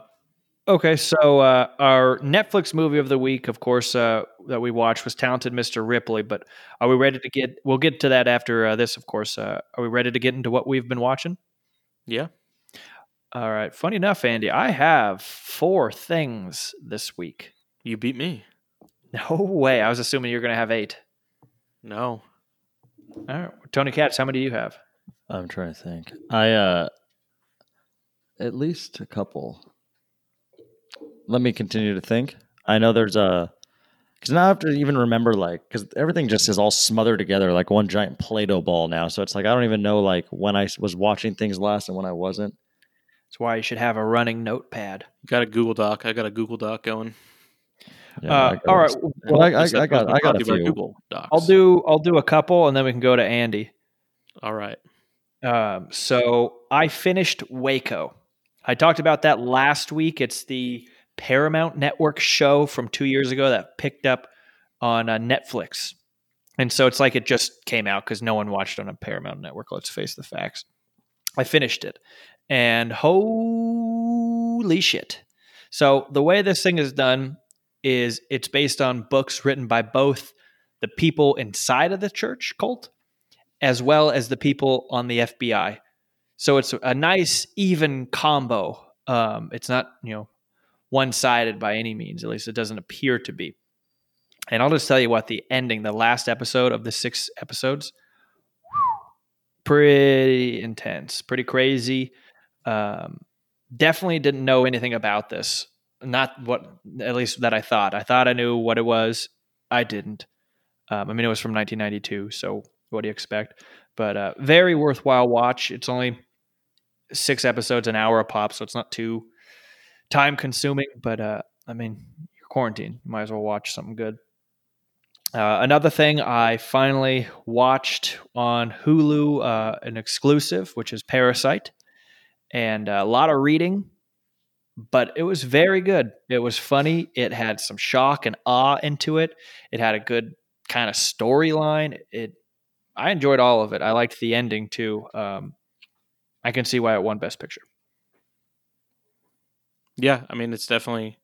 Okay, so our Netflix movie of the week, of course, that we watched was Talented Mr. Ripley, but are we ready to we'll get to that after this, of course. Are we ready to get into what we've been watching? Yeah. All right, funny enough, Andy, I have 4 things this week. You beat me. No way. I was assuming you're going to have 8. No. All right. Tony Katz, how many do you have? I'm trying to think. I at least a couple. Let me continue to think. I know there's a, because now I have to even remember, like, because everything just is all smothered together like one giant Play-Doh ball now. So it's like, I don't even know like when I was watching things last and when I wasn't. That's why you should have a running notepad. You got a Google Doc. I got a Google Doc going. Yeah, all right. Well, I got a few. Google Docs. I'll do a couple, and then we can go to Andy. All right. So I finished Waco. I talked about that last week. It's the Paramount Network show from 2 years ago that picked up on Netflix, and so it's like it just came out because no one watched on a Paramount Network. Let's face the facts. I finished it, and holy shit! So the way this thing is done is it's based on books written by both the people inside of the church cult as well as the people on the FBI. So it's a nice, even combo. It's not, one-sided by any means, at least it doesn't appear to be. And I'll just tell you what, the ending, the last episode of the 6 episodes, pretty intense, pretty crazy. Definitely didn't know anything about this. Not what, at least that I thought. I thought I knew what it was. I didn't. It was from 1992, so what do you expect? But very worthwhile watch. It's only 6 episodes, an hour a pop, so it's not too time-consuming. But, you're quarantined. You might as well watch something good. Another thing I finally watched on Hulu, an exclusive, which is Parasite. And a lot of reading. But it was very good. It was funny. It had some shock and awe into it. It had a good kind of storyline. I enjoyed all of it. I liked the ending too. I can see why it won Best Picture. Yeah, it's definitely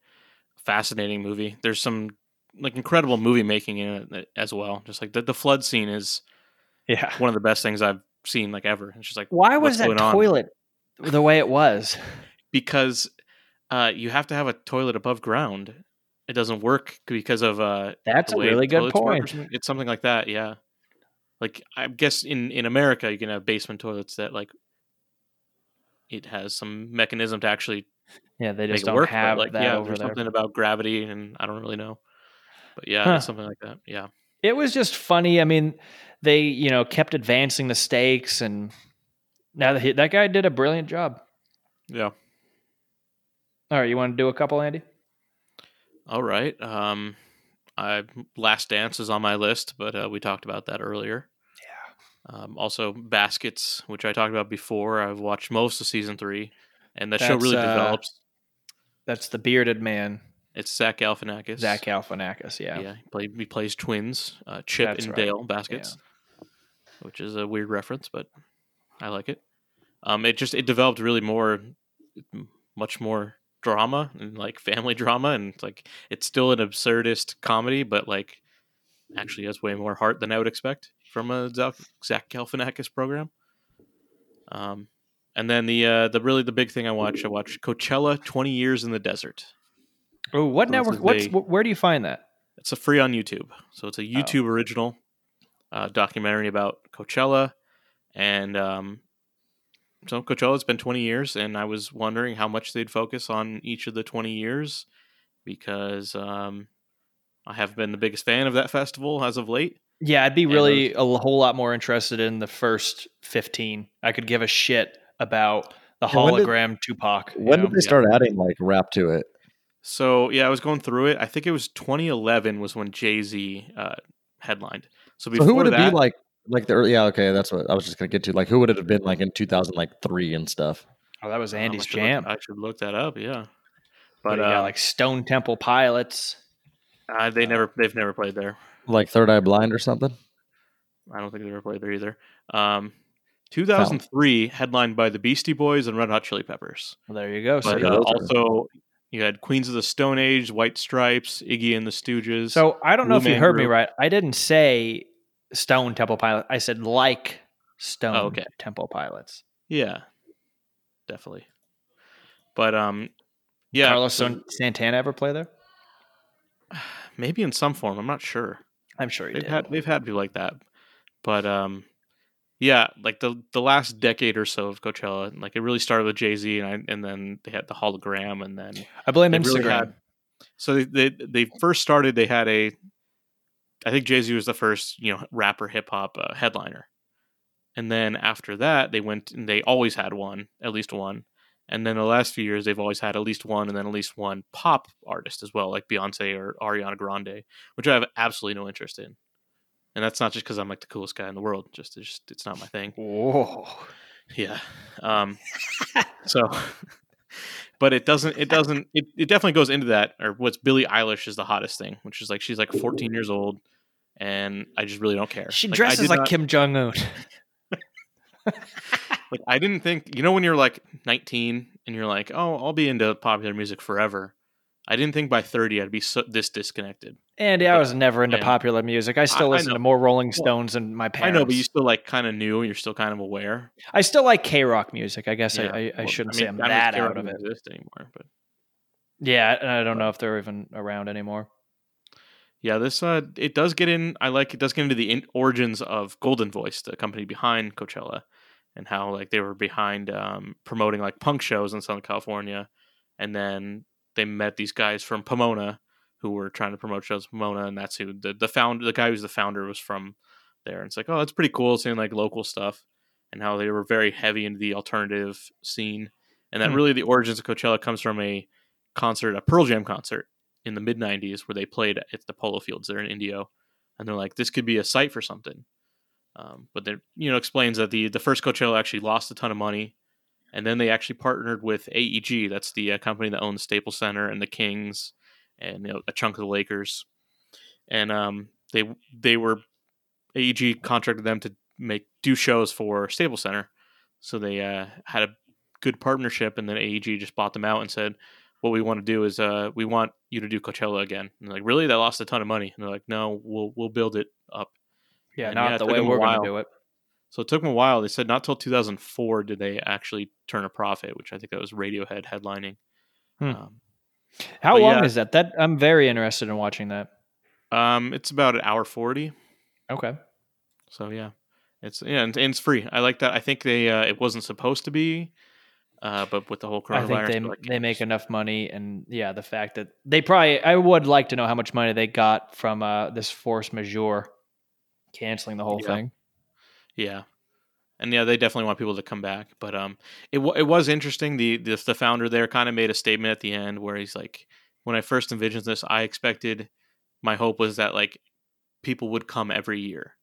a fascinating movie. There's some incredible movie making in it as well. Just like the flood scene is one of the best things I've seen ever. It's just why was that toilet the way it was? Because you have to have a toilet above ground. It doesn't work because of that's a really good point. It's something like that, yeah. I guess in America you can have basement toilets that it has some mechanism to actually they just don't work, have that over there's there. Something about gravity, and I don't really know, but something like that. Yeah, it was just funny. They kept advancing the stakes, and now that guy did a brilliant job. Yeah. All right, you want to do a couple, Andy? All right. Last Dance is on my list, but we talked about that earlier. Yeah. Also, Baskets, which I talked about before. I've watched most of season 3, and that show really develops. That's the bearded man. It's Zach Galifianakis. Zach Galifianakis, yeah. Yeah, he plays twins, Chip that's and right. Dale Baskets, yeah. Which is a weird reference, but I like it. It developed really much more drama and family drama, and it's still an absurdist comedy, but actually has way more heart than I would expect from a Zach Galifianakis program. And then the big thing I watched Coachella 20 Years in the Desert. Oh, what network? Where do you find that? It's free on YouTube, so it's a YouTube original. documentary about Coachella. And so Coachella's been 20 years, and I was wondering how much they'd focus on each of the 20 years because I have been the biggest fan of that festival as of late. Yeah, I'd be really a whole lot more interested in the first 15. I could give a shit about the hologram Tupac. When did they start adding like rap to it? So yeah, I was going through it. I think it was 2011 was when Jay-Z headlined. So before who would it be like the early, yeah, okay, that's what I was just gonna get to. Like who would it have been like in 2003 and stuff? Oh, that was Andy's jam. I should look that up. Yeah, but yeah, like Stone Temple Pilots. They've never played there. Like Third Eye Blind or something? I don't think they ever played there either. 2003, headlined by the Beastie Boys and Red Hot Chili Peppers. Well, there you go. But, also, you had Queens of the Stone Age, White Stripes, Iggy and the Stooges. So I don't know if you heard me right. I didn't say Stone Temple Pilots. I said like Stone Temple Pilots. Yeah, definitely. But yeah, Carlos Santana ever play there? Maybe in some form. I'm not sure. I'm sure they've had people like that. But yeah, like the last decade or so of Coachella, like it really started with Jay-Z and then they had the hologram and then I blame Instagram. Really they first started, they had I think Jay-Z was the first, rapper hip hop headliner. And then after that, they went and they always had one, at least one. And then the last few years, they've always had at least one, and then at least one pop artist as well, like Beyonce or Ariana Grande, which I have absolutely no interest in. And that's not just because I'm like the coolest guy in the world; just it's not my thing. Whoa, yeah. So, but it definitely goes into that. Or what's Billie Eilish is the hottest thing, which is like she's like 14 years old, and I just really don't care. She dresses like Kim Jong-un. Like I didn't think, when you're like 19 and you're like, oh, I'll be into popular music forever. I didn't think by 30 I'd be this disconnected. Andy, I was never into popular music. I still listen to more Rolling Stones than my parents. I know, but you still like kind of knew. You're still kind of aware. I still like K-rock music. I guess I shouldn't say I'm that out of it anymore. But yeah, and I don't know if they're even around anymore. Yeah, this it does get into the origins of Golden Voice, the company behind Coachella. And how like they were behind promoting like punk shows in Southern California, and then they met these guys from Pomona who were trying to promote shows in Pomona, and that's who the guy who's the founder was from there. And it's like, oh, that's pretty cool seeing like local stuff, and how they were very heavy into the alternative scene, and that really the origins of Coachella comes from a Pearl Jam concert in the mid '90s where they played at the Polo Fields there in Indio, and they're like, this could be a site for something. But then, explains that the first Coachella actually lost a ton of money, and then they actually partnered with AEG. That's the company that owns Staples Center and the Kings and a chunk of the Lakers. And AEG contracted them to do shows for Staples Center. So they had a good partnership, and then AEG just bought them out and said, what we want to do is we want you to do Coachella again. And they're like, really? That lost a ton of money. And they're like, no, we'll build it up. Yeah, not the way we're going to do it. So it took them a while. They said not till 2004 did they actually turn a profit, which I think that was Radiohead headlining. How long is that? That I'm very interested in watching that. It's about an hour 40. Okay. So yeah, and it's free. I like that. I think they it wasn't supposed to be, but with the whole coronavirus, I think they make enough money, and yeah, the fact that they probably I would like to know how much money they got from this force majeure. Canceling the whole thing. Yeah. And yeah, they definitely want people to come back, but it was interesting. The founder there kind of made a statement at the end where he's like, when I first envisioned this, I expected, my hope was that like people would come every year,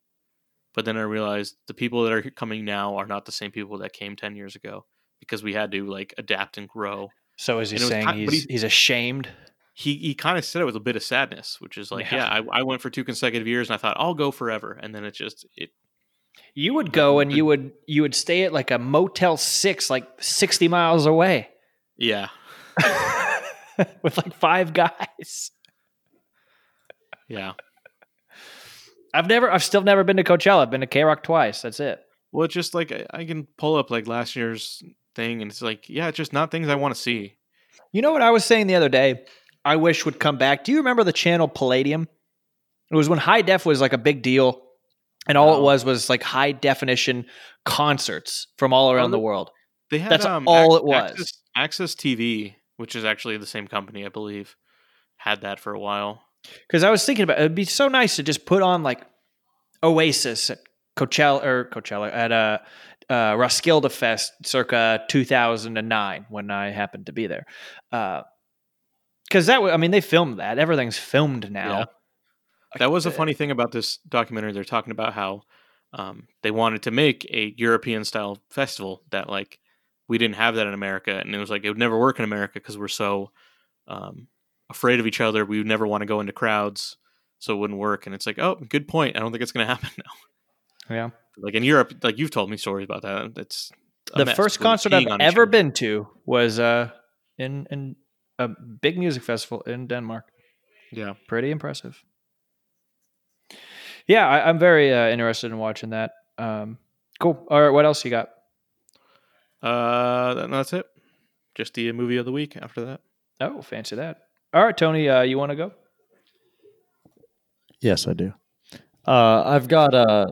but then I realized the people that are coming now are not the same people that came 10 years ago because we had to like adapt and grow. So is he saying he's ashamed? He kind of said it with a bit of sadness, which is like, I went for 2 consecutive years and I thought I'll go forever. And then it just. You would go and you would stay at like a Motel 6, like 60 miles away. Yeah. With like 5 guys. Yeah. I've still never been to Coachella. I've been to K-Rock twice. That's it. Well, it's just like, I can pull up like last year's thing and it's like, yeah, it's just not things I want to see. You know what I was saying the other day? I wish would come back. Do you remember the channel Palladium? It was when high def was like a big deal. And all it was like high definition concerts from all around the world. They had Access TV, which is actually the same company, I believe, had that for a while. Because I was thinking about it'd be so nice to just put on like Oasis at Coachella at Roskilde Fest circa 2009 when I happened to be there. Because they filmed that. Everything's filmed now. Yeah. That was a funny thing about this documentary. They're talking about how they wanted to make a European style festival that like we didn't have that in America. And it was like, it would never work in America because we're so afraid of each other. We would never want to go into crowds. So it wouldn't work. And it's like, oh, good point. I don't think it's going to happen now. Yeah. Like in Europe, like you've told me stories about that. It's the first concert I've ever been to was in a big music festival in Denmark. Yeah. Pretty impressive. Yeah, I'm very interested in watching that. Cool. All right, what else you got? That's it. Just the movie of the week after that. Oh, fancy that. All right, Tony, you want to go? Yes, I do. I've got... I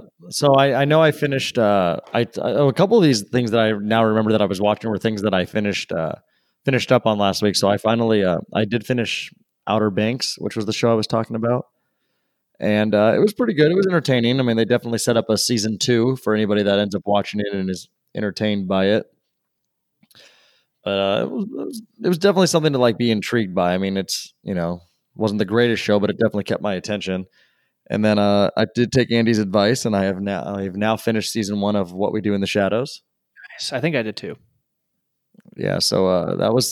know I finished... a couple of these things that I now remember that I was watching were things that I finished up on last week. So I finally... I did finish Outer Banks, which was the show I was talking about. And it was pretty good. It was entertaining. I mean, they definitely set up a season 2 for anybody that ends up watching it and is entertained by it. But it was definitely something to like be intrigued by. I mean, it's, you know, wasn't the greatest show, but it definitely kept my attention. And then I did take Andy's advice, and I have now finished season 1 of What We Do in the Shadows. Nice. I think I did too. Yeah, so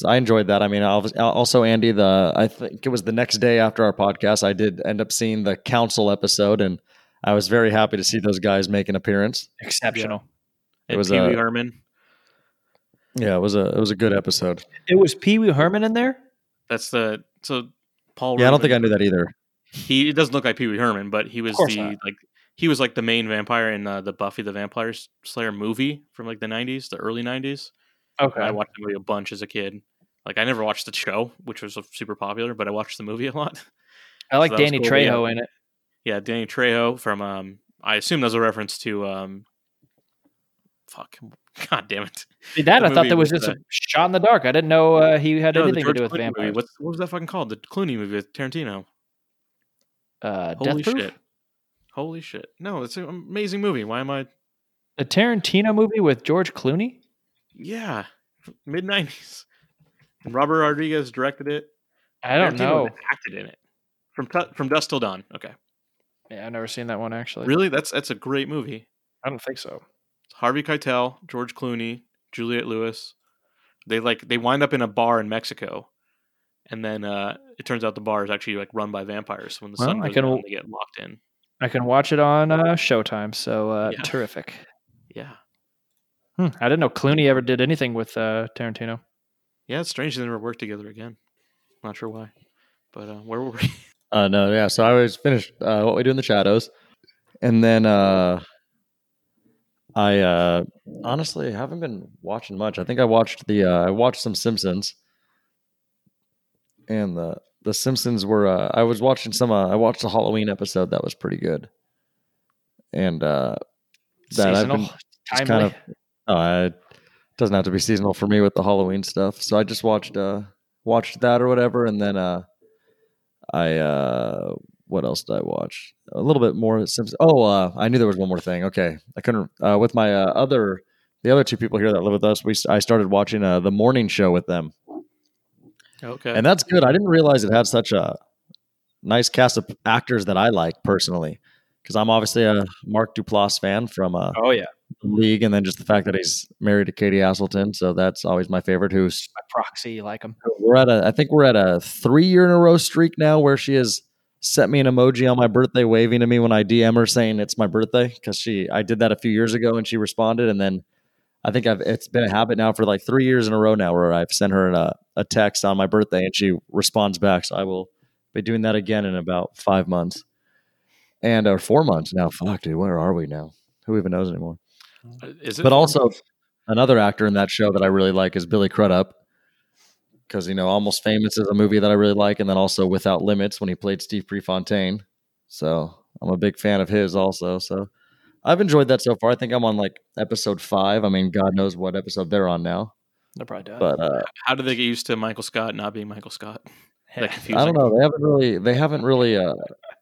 I enjoyed that. I mean, also Andy, I think it was the next day after our podcast, I did end up seeing the council episode, and I was very happy to see those guys make an appearance. Exceptional. Yeah. It was Pee Wee Herman. Yeah, it was a good episode. It was Pee Wee Herman in there. That's Paul. Yeah, Roman. I don't think I knew that either. It doesn't look like Pee Wee Herman, but he was like the main vampire in the Buffy the Vampire Slayer movie from like the 90s, the early 90s. Okay. I watched the movie a bunch as a kid. Like I never watched the show, which was super popular, but I watched the movie a lot. I like Danny Trejo in it. Yeah, Danny Trejo from I assume that was a reference to God damn it. See, that I thought that was just a shot in the dark. I didn't know he had anything to do with Clooney vampires. Movie. What was that fucking called? The Clooney movie with Tarantino. Holy Death Proof? Shit. Holy shit. No, it's an amazing movie. Why am I a Tarantino movie with George Clooney? Yeah, mid-90s. Robert Rodriguez directed it. I don't know. Acted in it from Dusk Till Dawn. Okay. Yeah, I've never seen that one actually. Really? That's a great movie. I don't think so. Harvey Keitel, George Clooney, Juliette Lewis. They wind up in a bar in Mexico, and then it turns out the bar is actually like run by vampires. When the sun goes down, they get locked in. I can watch it on Showtime. So terrific. Yeah. I didn't know Clooney ever did anything with Tarantino. Yeah, it's strange they never worked together again. Not sure why. But where were we? So I was finished What We Do in the Shadows. And then I honestly haven't been watching much. I think I watched I watched some Simpsons. And the Simpsons were... I watched the Halloween episode. That was pretty good. And that seasonal, I've been kind of... it doesn't have to be seasonal for me with the Halloween stuff. So I just watched that or whatever. And then what else did I watch? A little bit more Simpsons. Oh, I knew there was one more thing. Okay. I couldn't, with my the other two people here that live with us, I started watching The Morning Show with them. Okay. And that's good. I didn't realize it had such a nice cast of actors that I like personally. Because I'm obviously a Mark Duplass fan from League, and then just the fact that he's married to Katie Asselton, so that's always my favorite. Who's by proxy, you like him? I think we're at a 3-year in a row streak now where she has sent me an emoji on my birthday, waving to me when I DM her saying it's my birthday. Because I did that a few years ago and she responded, and then I think it's been a habit now for like 3 years in a row now where I've sent her a text on my birthday and she responds back. So I will be doing that again in about 5 months. And 4 months now. Fuck, dude, where are we now? Who even knows anymore? Another actor in that show that I really like is Billy Crudup. Because, you know, Almost Famous is a movie that I really like. And then also Without Limits when he played Steve Prefontaine. So I'm a big fan of his also. So I've enjoyed that so far. I think I'm on like episode 5. I mean, God knows what episode they're on now. They're probably done. But how do they get used to Michael Scott not being Michael Scott? I don't know. They haven't really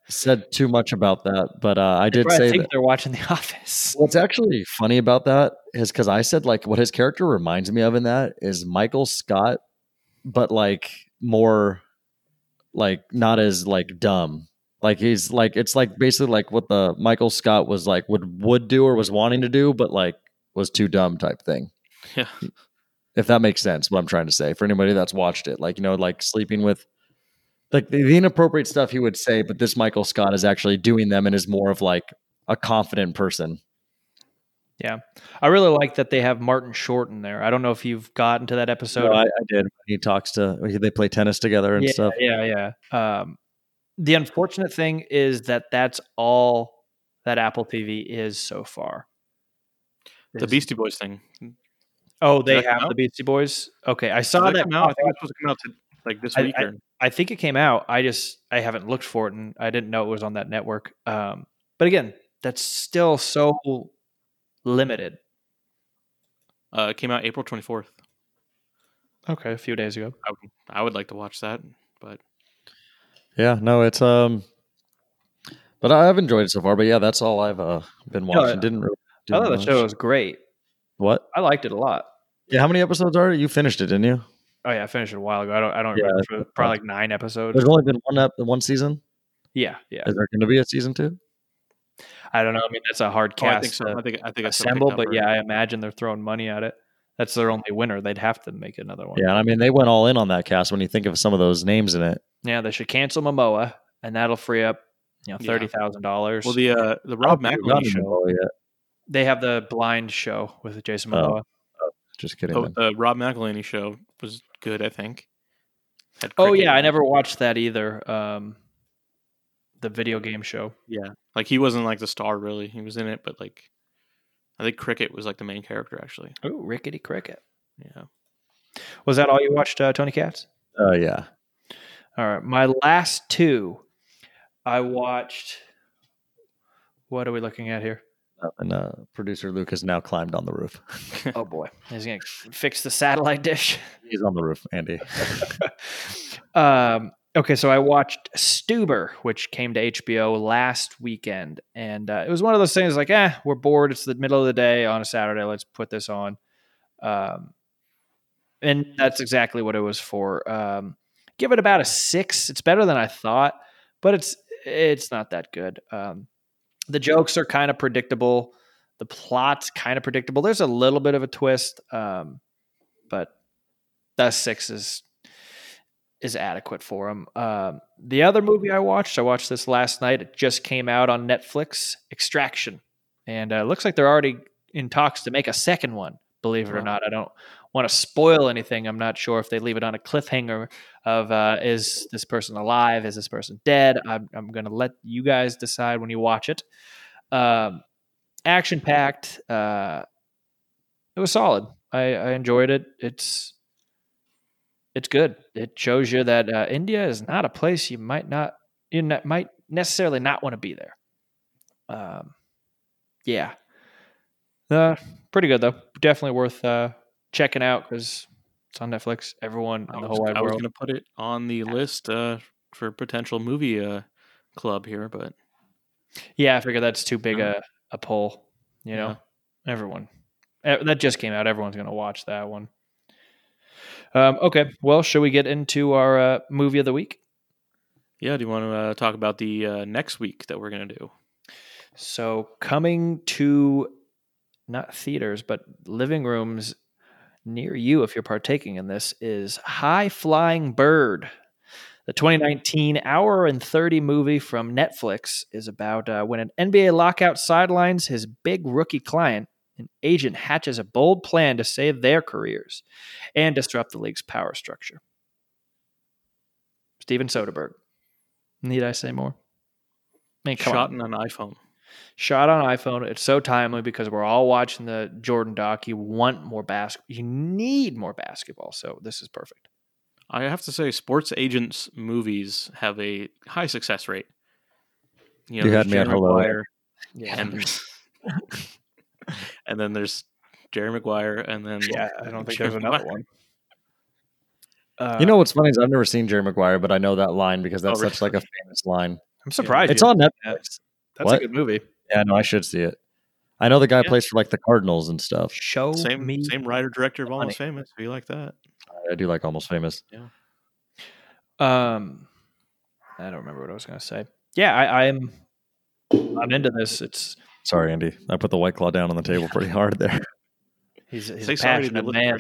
said too much about that. But I did say that they're watching The Office. What's actually funny about that is because I said like what his character reminds me of in that is Michael Scott, but like more like not as like dumb. Like he's like it's like basically like what the Michael Scott was like would do or was wanting to do, but like was too dumb type thing. Yeah. If that makes sense, what I'm trying to say for anybody that's watched it, like, you know, like sleeping with like the inappropriate stuff he would say, but this Michael Scott is actually doing them and is more of like a confident person. Yeah. I really like that they have Martin Short in there. I don't know if you've gotten to that episode. No, I did. He talks to, they play tennis together and stuff. Yeah. The unfortunate thing is that that's all that Apple TV is so far. The Beastie Boys thing. Oh, they have the Beastie Boys. Okay, I saw that. I think it's supposed to come out like this week. I think it came out. I haven't looked for it, and I didn't know it was on that network. But again, that's still so limited. It came out April 24th. Okay, a few days ago. I would like to watch that, but yeah, no, it's But I've enjoyed it so far. But yeah, that's all I've been watching. I thought the show was great. What? I liked it a lot. Yeah, how many episodes are you finished it, didn't you? Oh yeah, I finished it a while ago. I don't remember. Probably like 9 episodes. There's only been one season? Yeah. Is there going to be a season 2? I don't know. I mean, that's a hard cast. I think so. I think assemble, but yeah, I imagine they're throwing money at it. That's their only winner. They'd have to make another one. Yeah, I mean, they went all in on that cast when you think of some of those names in it. Yeah, they should cancel Momoa, and that'll free up, $30,000. Well, the Rob McElhenney show. They have the blind show with Jason Momoa. Oh, just kidding. The Rob McElhenney show was good, I think. I never watched that either. The video game show. Yeah, like he wasn't like the star really. He was in it, but like I think Cricket was like the main character actually. Oh, Rickety Cricket. Yeah. Was that all you watched, Tony Katz? Yeah. All right, my last 2, I watched. What are we looking at here? And producer Luke has now climbed on the roof. Oh boy, he's gonna fix the satellite dish. He's on the roof, Andy. Okay, so I watched Stuber, which came to HBO last weekend, and it was one of those things like, we're bored. It's the middle of the day on a Saturday. Let's put this on, and that's exactly what it was for. Give it about a 6. It's better than I thought, but it's not that good. The jokes are kind of predictable. The plot's kind of predictable. There's a little bit of a twist, but that 6 is adequate for him. The other movie I watched this last night. It just came out on Netflix, Extraction. And it looks like they're already in talks to make a second one, believe it or not. I don't want to spoil anything. I'm not sure if they leave it on a cliffhanger of is this person alive? Is this person dead? I'm going to let you guys decide when you watch it. Action-packed. It was solid. I enjoyed it. It's good. It shows you that India is not a place you might necessarily not want to be there. Yeah. Pretty good though. Definitely worth checking out because it's on Netflix. Everyone in the whole wide world. I was going to put it on the list for potential movie club here, but yeah, I figure that's too big a poll. You know, everyone that just came out. Everyone's going to watch that one. Okay, well, should we get into our movie of the week? Yeah. Do you want to talk about the next week that we're going to do? So coming to not theaters, but living rooms near you if you're partaking in this, is High Flying Bird. The 2019 hour and 30 movie from Netflix is about when an NBA lockout sidelines his big rookie client, an agent hatches a bold plan to save their careers and disrupt the league's power structure. Steven Soderbergh. Need I say more? I mean, shot on an iPhone. Shot on iPhone. It's so timely because we're all watching the Jordan doc. You want more basketball. You need more basketball. So this is perfect. I have to say, sports agents movies have a high success rate. You had me at hello. Yeah. And then there's Jerry Maguire, and then I don't think there's another one. You know what's funny is I've never seen Jerry Maguire, but I know that line because that's such like a famous line. I'm surprised. It's on Netflix. That's a good movie. Yeah, no, I should see it. I know the guy plays for like the Cardinals and stuff. Same writer director of Almost Famous. Do you like that? I do like Almost Famous. Yeah. I don't remember what I was going to say. Yeah, I'm into this. Sorry, Andy. I put the White Claw down on the table pretty hard there. He's a passionate man.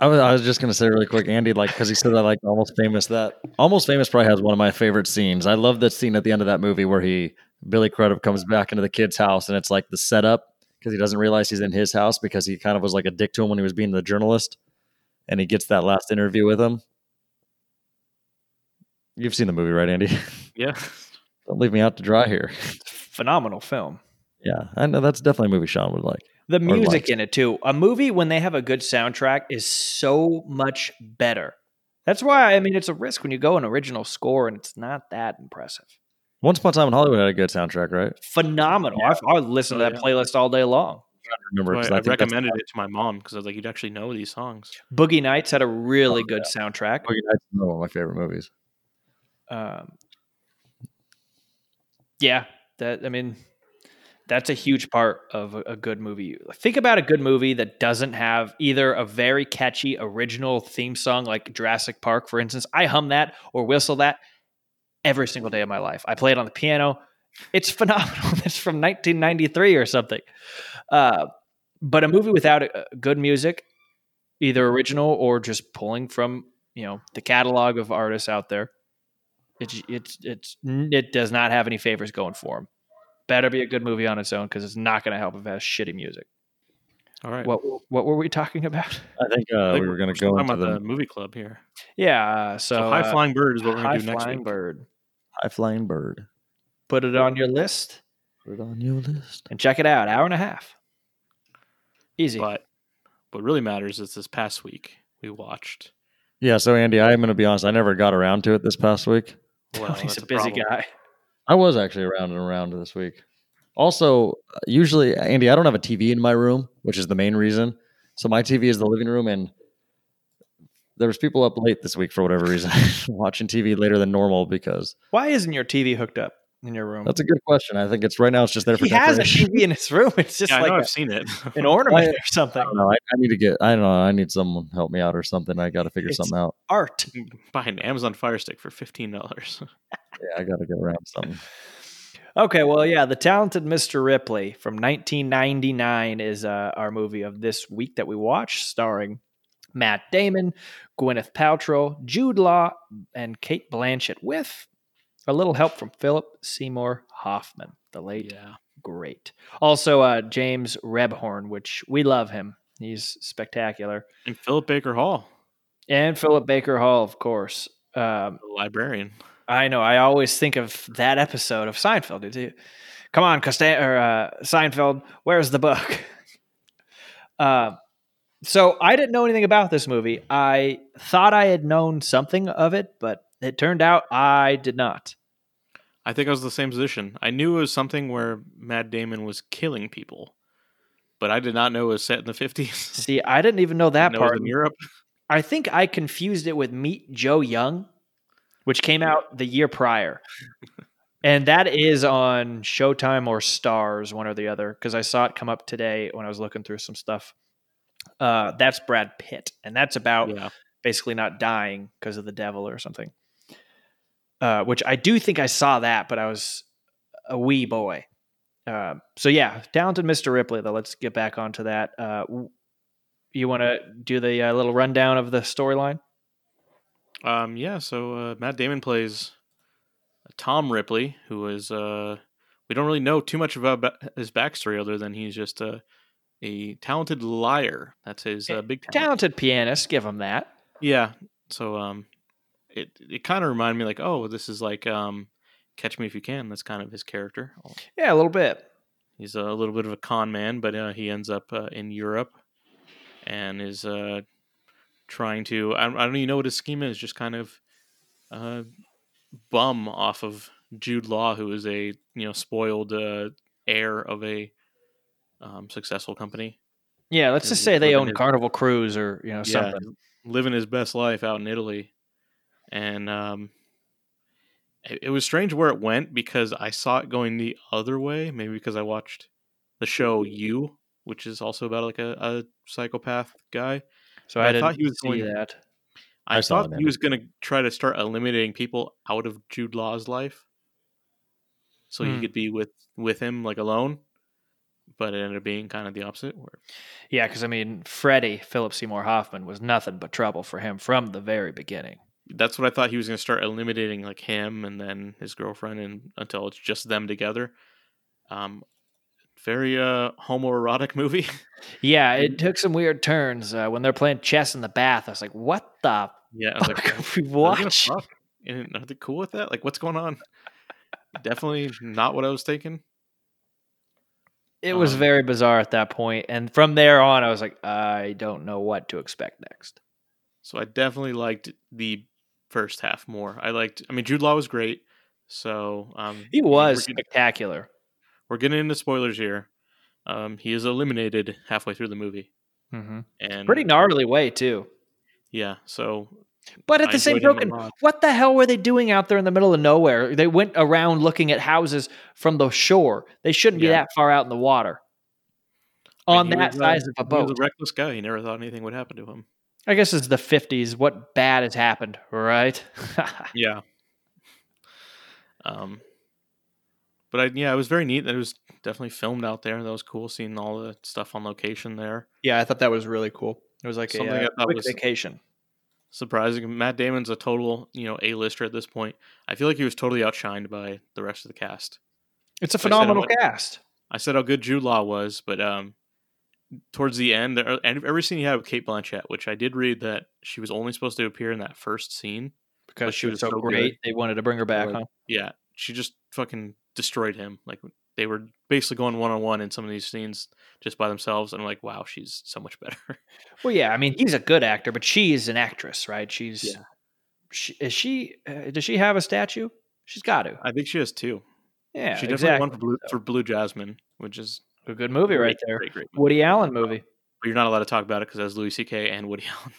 I was just going to say really quick, Andy, like, because he said I like Almost Famous. That Almost Famous probably has one of my favorite scenes. I love that scene at the end of that movie where Billy Crudup comes back into the kid's house, and it's like the setup because he doesn't realize he's in his house because he kind of was like a dick to him when he was being the journalist, and he gets that last interview with him. You've seen the movie, right, Andy? Yeah. Don't leave me out to dry here. Phenomenal film. Yeah, I know that's definitely a movie Sean would like. The music in it, too. A movie, when they have a good soundtrack, is so much better. That's why, I mean, it's a risk when you go an original score, and it's not that impressive. Once Upon a Time in Hollywood had a good soundtrack, right? Phenomenal. Yeah. I listened to that playlist all day long. I recommended it to my mom because I was like, you'd actually know these songs. Boogie Nights had a really good soundtrack. Boogie Nights is one of my favorite movies. That's a huge part of a good movie. Think about a good movie that doesn't have either a very catchy original theme song like Jurassic Park, for instance. I hum that or whistle that every single day of my life. I play it on the piano. It's phenomenal. It's from 1993 or something. But a movie without good music, either original or just pulling from the catalog of artists out there, it does not have any favors going for them. Better be a good movie on its own because it's not going to help if it has shitty music. All right. What were we talking about? I think we were going to go into the movie club here. Yeah. So High Flying Bird is what we're going to do next week. High Flying Bird. Put it on your list. Put it on your list. And check it out. Hour and a half. Easy. But what really matters is this past week we watched. Yeah. So, Andy, I'm going to be honest. I never got around to it this past week. Well, he's a busy guy. I was actually around this week. Also, usually, Andy, I don't have a TV in my room, which is the main reason. So my TV is the living room, and there was people up late this week for whatever reason, watching TV later than normal because... Why isn't your TV hooked up in your room? That's a good question. I think it's right now it's just there for decoration. He has a TV in his room. It's just I've seen it. An ornament or something. I don't know. I need someone to help me out or something. I got to figure something out. Art. Buy an Amazon Fire Stick for $15. Yeah, I got to get around something. Okay, well, yeah, The Talented Mr. Ripley from 1999 is our movie of this week that we watched, starring Matt Damon, Gwyneth Paltrow, Jude Law, and Cate Blanchett, with a little help from Philip Seymour Hoffman, the late great. Also, James Rebhorn, which we love him. He's spectacular. And Philip Baker Hall. Of course. The librarian. I know. I always think of that episode of Seinfeld. Come on, Seinfeld, where's the book? So I didn't know anything about this movie. I thought I had known something of it, but it turned out I did not. I think I was in the same position. I knew it was something where Matt Damon was killing people, but I did not know it was set in the 50s. See, I didn't even know that part. In Europe. I think I confused it with Meet Joe Young, which came out the year prior. And that is on Showtime or Stars, one or the other, because I saw it come up today when I was looking through some stuff. That's Brad Pitt, and that's about basically not dying because of the devil or something, which I do think I saw that, but I was a wee boy. Talented Mr. Ripley, though. Let's get back onto that. You want to do the little rundown of the storyline? So Matt Damon plays Tom Ripley, who is, we don't really know too much about his backstory other than he's just a talented liar. That's his big talent. Talented pianist, give him that. Yeah, so it kind of reminded me like, oh, this is like Catch Me If You Can. That's kind of his character. Yeah, a little bit. He's a little bit of a con man, but he ends up in Europe and is... trying to, I don't even know what his scheme is, just kind of bum off of Jude Law, who is a spoiled heir of a successful company. Yeah, let's just say they own Carnival Cruise or something. Living his best life out in Italy, and it was strange where it went because I saw it going the other way. Maybe because I watched the show You, which is also about like a psychopath guy. So I thought he was going that. I thought he was going to try to start eliminating people out of Jude Law's life, so he could be with him like alone. But it ended up being kind of the opposite. Yeah, because I mean, Freddie, Philip Seymour Hoffman, was nothing but trouble for him from the very beginning. That's what I thought he was going to start eliminating, like him and then his girlfriend, and until it's just them together. Very homoerotic movie. Yeah, it took some weird turns when they're playing chess in the bath. I was like, "What the? Yeah, I was like, what? Are they cool with that? Like, what's going on?" Definitely not what I was thinking. It was very bizarre at that point, and from there on, I was like, I don't know what to expect next. So I definitely liked the first half more. I mean, Jude Law was great, so he was spectacular. We're getting into spoilers here. He is eliminated halfway through the movie, and pretty gnarly way too. Yeah. So, but at the same token, what the hell were they doing out there in the middle of nowhere? They went around looking at houses from the shore. They shouldn't be that far out in the water. On that size of a boat, he was a reckless guy. He never thought anything would happen to him. I guess it's the 50s. What bad has happened, right? Yeah. But it was very neat that it was definitely filmed out there. That was cool, seeing all the stuff on location there. Yeah, I thought that was really cool. It was like a vacation. Surprising. Matt Damon's a total, A-lister at this point. I feel like he was totally outshined by the rest of the cast. It's a phenomenal cast. I said how good Jude Law was, but towards the end, every scene he had with Cate Blanchett, which I did read that she was only supposed to appear in that first scene because she was so great, they wanted to bring her back. Huh? Yeah, she just fucking destroyed him. Like, they were basically going one-on-one in some of these scenes just by themselves, and I'm like, wow, she's so much better. Well, yeah, I mean, he's a good actor, but she is an actress, right? Does she have a statue? She's got to. I think she has two. Yeah, she definitely won for Blue Jasmine, which is a good movie, right there. Great movie. Woody Allen movie. But you're not allowed to talk about it because that was Louis C.K. and Woody Allen.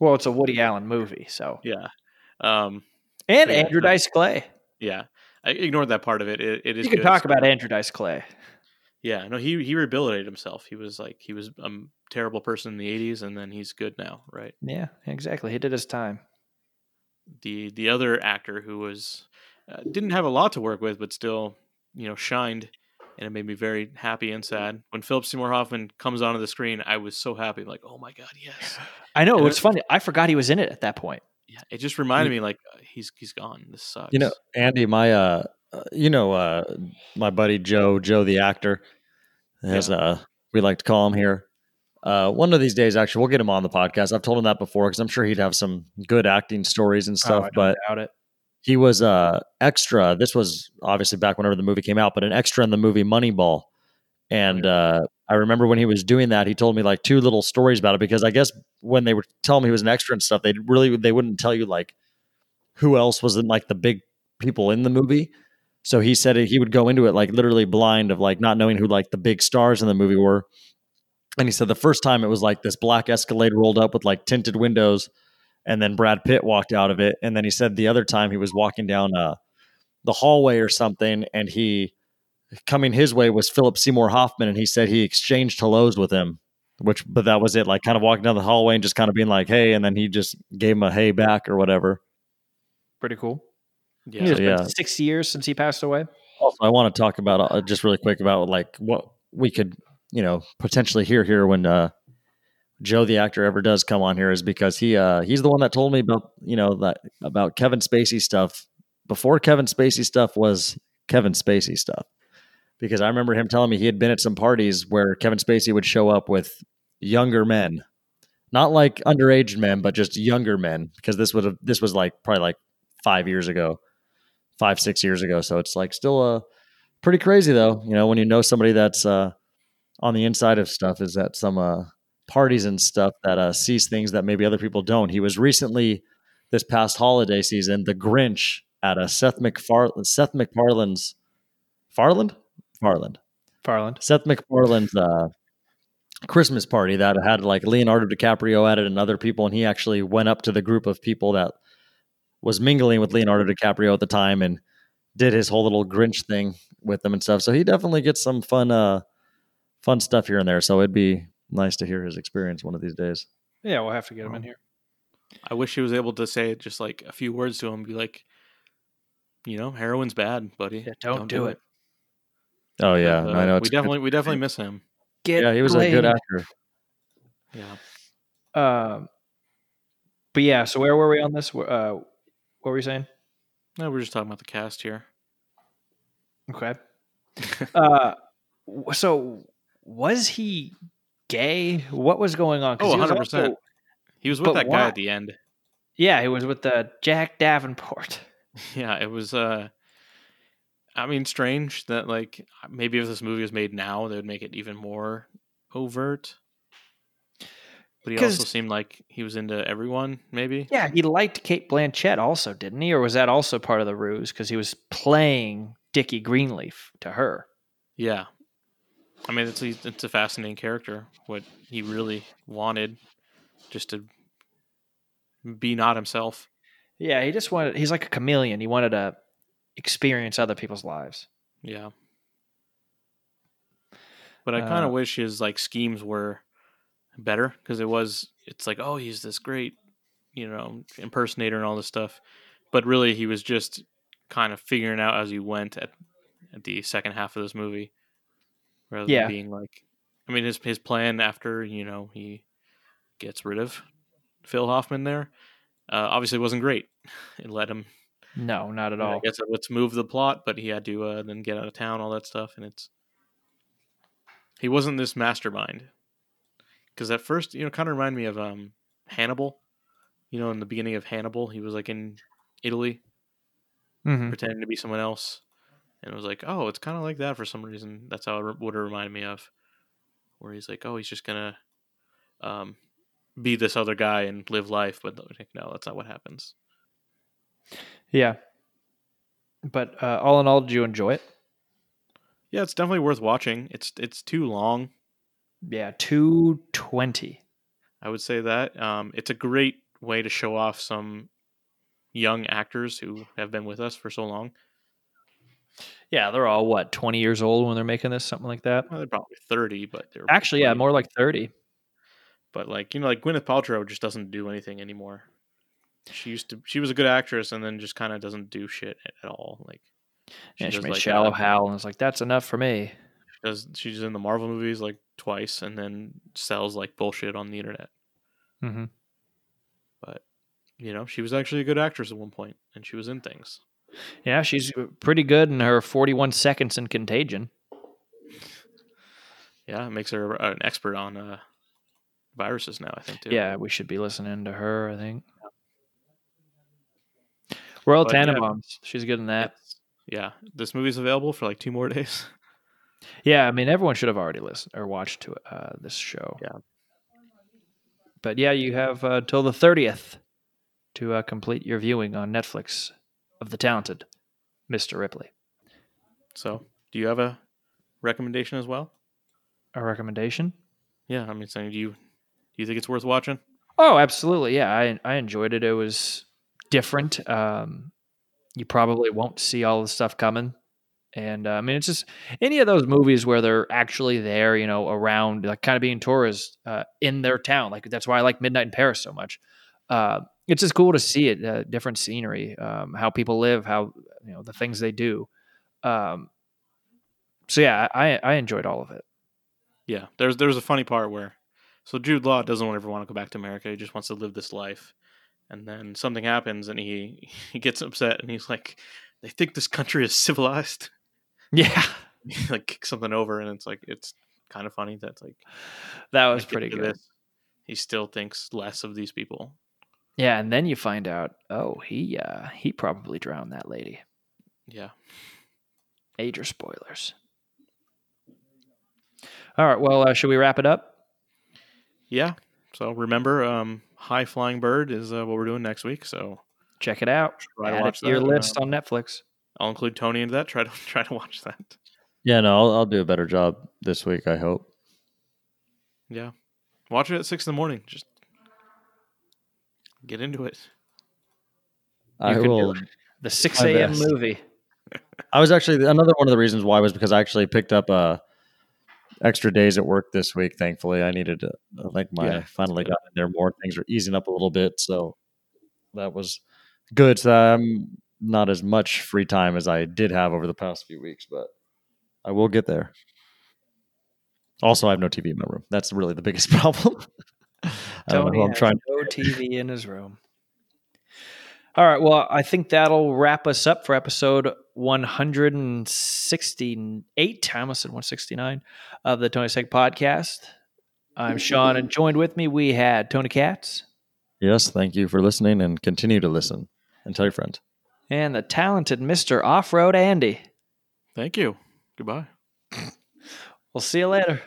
Well, it's a Woody Allen movie, so yeah. Andrew Dice Clay. Yeah. I ignored that part of it. It is. You can talk about Andrew Dice Clay. Yeah, no, he rehabilitated himself. He was a terrible person in the 80s, and then he's good now, right? Yeah, exactly. He did his time. The other actor who was didn't have a lot to work with, but still, shined, and it made me very happy and sad when Philip Seymour Hoffman comes onto the screen. I was so happy, like, oh my god, yes! I know, it's funny. I forgot he was in it at that point. Yeah, it just reminded me, like, he's gone. This sucks. Andy, my my buddy Joe the actor, as we like to call him here. One of these days, actually, we'll get him on the podcast. I've told him that before because I'm sure he'd have some good acting stories and stuff. He was extra. This was obviously back whenever the movie came out, but an extra in the movie Moneyball. And I remember when he was doing that, he told me like two little stories about it, because I guess when they were telling me he was an extra and stuff, they wouldn't tell you like who else was in like the big people in the movie. So he said he would go into it like literally blind of like not knowing who like the big stars in the movie were. And he said the first time it was like this black Escalade rolled up with like tinted windows, and then Brad Pitt walked out of it. And then he said the other time he was walking down the hallway or something, and coming his way was Philip Seymour Hoffman, and he said he exchanged hellos with him, but that was it. Like, kind of walking down the hallway and just kind of being like, hey, and then he just gave him a hey back or whatever. Pretty cool. Yeah. It's been 6 years since he passed away. Also, I want to talk about just really quick about like what we could, potentially hear here when Joe, the actor, ever does come on here, is because he's the one that told me about, about Kevin Spacey stuff before Kevin Spacey stuff was Kevin Spacey stuff. Because I remember him telling me he had been at some parties where Kevin Spacey would show up with younger men, not like underage men, but just younger men. Because this was like probably like 5 6 years ago. So it's like still pretty crazy though. When somebody that's on the inside of stuff is at some parties and stuff that sees things that maybe other people don't. He was recently, this past holiday season, the Grinch at a Seth MacFarlane's Christmas party that had like Leonardo DiCaprio at it and other people, and he actually went up to the group of people that was mingling with Leonardo DiCaprio at the time and did his whole little Grinch thing with them and stuff. So he definitely gets some fun stuff here and there. So it'd be nice to hear his experience one of these days. Yeah, we'll have to get him in here. I wish he was able to say just like a few words to him, be like, you know, heroin's bad, buddy. Yeah, don't do it. Oh yeah, I know. We definitely miss him. He was a good actor. Yeah. But yeah, so where were we on this? What were you saying? No, we're just talking about the cast here. Okay. So was he gay? What was going on? 100%. He was with that guy at the end. Yeah, he was with the Jack Davenport. Yeah, it was. I mean, strange that like maybe if this movie was made now, they would make it even more overt. But he also seemed like he was into everyone, maybe. Yeah, he liked Cate Blanchett also, didn't he? Or was that also part of the ruse? Because he was playing Dickie Greenleaf to her. Yeah. I mean, it's a fascinating character, what he really wanted, just to be not himself. Yeah, he just wanted... He's like a chameleon. He wanted to experience other people's lives. Yeah. But I kind of wish his like schemes were better, because it's like, oh, he's this great, you know, impersonator and all this stuff, but really he was just kind of figuring out as he went at the second half of this movie, rather than being like, I mean, his plan after, you know, he gets rid of Phil Hoffman there obviously wasn't great. It led him not at all. I guess let's move the plot, but he had to then get out of town, all that stuff, and he wasn't this mastermind. Because at first, you know, kind of reminded me of Hannibal. You know, in the beginning of Hannibal, he was like in Italy, pretending to be someone else. And it was like, oh, it's kind of like that for some reason. That's how it would have reminded me of. Where he's like, oh, he's just going to be this other guy and live life. But no, that's not what happens. Yeah. But all in all, did you enjoy it? Yeah, it's definitely worth watching. It's too long. Yeah, 220. I would say that. It's a great way to show off some young actors who have been with us for so long. Yeah, they're all, 20 years old when they're making this? Something like that? Well, they're probably 30, but they're... Actually, yeah, more like 30. But, Gwyneth Paltrow just doesn't do anything anymore. She was a good actress and then just kind of doesn't do shit at all. She made Shallow Hal and was like, that's enough for me. She's in the Marvel movies twice and then sells bullshit on the internet. Mm-hmm. But, you know, she was actually a good actress at one point and she was in things. Yeah, she's pretty good in her 41 seconds in Contagion. Yeah, it makes her an expert on viruses now, I think, too. Yeah, we should be listening to her, I think. Yeah. Royal Tannenbaums. Yeah, she's good in that. Yeah, this movie's available for 2 more days. Yeah, I mean, everyone should have already listened or watched to this show. Yeah, but yeah, you have till the 30th to complete your viewing on Netflix of The Talented Mr. Ripley. So, do you have a recommendation as well? A recommendation? Yeah, I mean, saying, do you think it's worth watching? Oh, absolutely. Yeah, I enjoyed it. It was different. You probably won't see all the stuff coming. And I mean, it's just any of those movies where they're actually there, you know, around, kind of being tourists in their town. That's why I like Midnight in Paris so much. It's just cool to see it, different scenery, how people live, how, you know, the things they do. So yeah, I enjoyed all of it. Yeah, there's a funny part where, so Jude Law doesn't ever want to go back to America. He just wants to live this life. And then something happens and he gets upset and he's like, they think this country is civilized. Yeah. Kick something over, and it's kind of funny that that was pretty good. He still thinks less of these people. Yeah, and then you find out, oh, he probably drowned that lady. Yeah. Major spoilers. All right, well, should we wrap it up? Yeah. So remember, High Flying Bird is what we're doing next week, so Check it out. Add it to your list on Netflix. I'll include Tony into that. Try to watch that. Yeah, no, I'll do a better job this week, I hope. Yeah. Watch it at 6 a.m. Just get into it. I will. The 6 a.m. movie. I was actually, another one of the reasons why was because I actually picked up extra days at work this week. Thankfully, I needed to, I finally got in there more. Things are easing up a little bit. So that was good. So I'm not as much free time as I did have over the past few weeks, but I will get there. Also, I have no TV in my room. That's really the biggest problem. Tony no TV in his room. All right, well, I think that'll wrap us up for episode 168. I almost said 169 of the Tony Seg podcast. I'm Sean, and joined with me we had Tony Katz. Yes, thank you for listening, and continue to listen, and tell your friend. And the talented Mr. Off-Road Andy. Thank you. Goodbye. We'll see you later.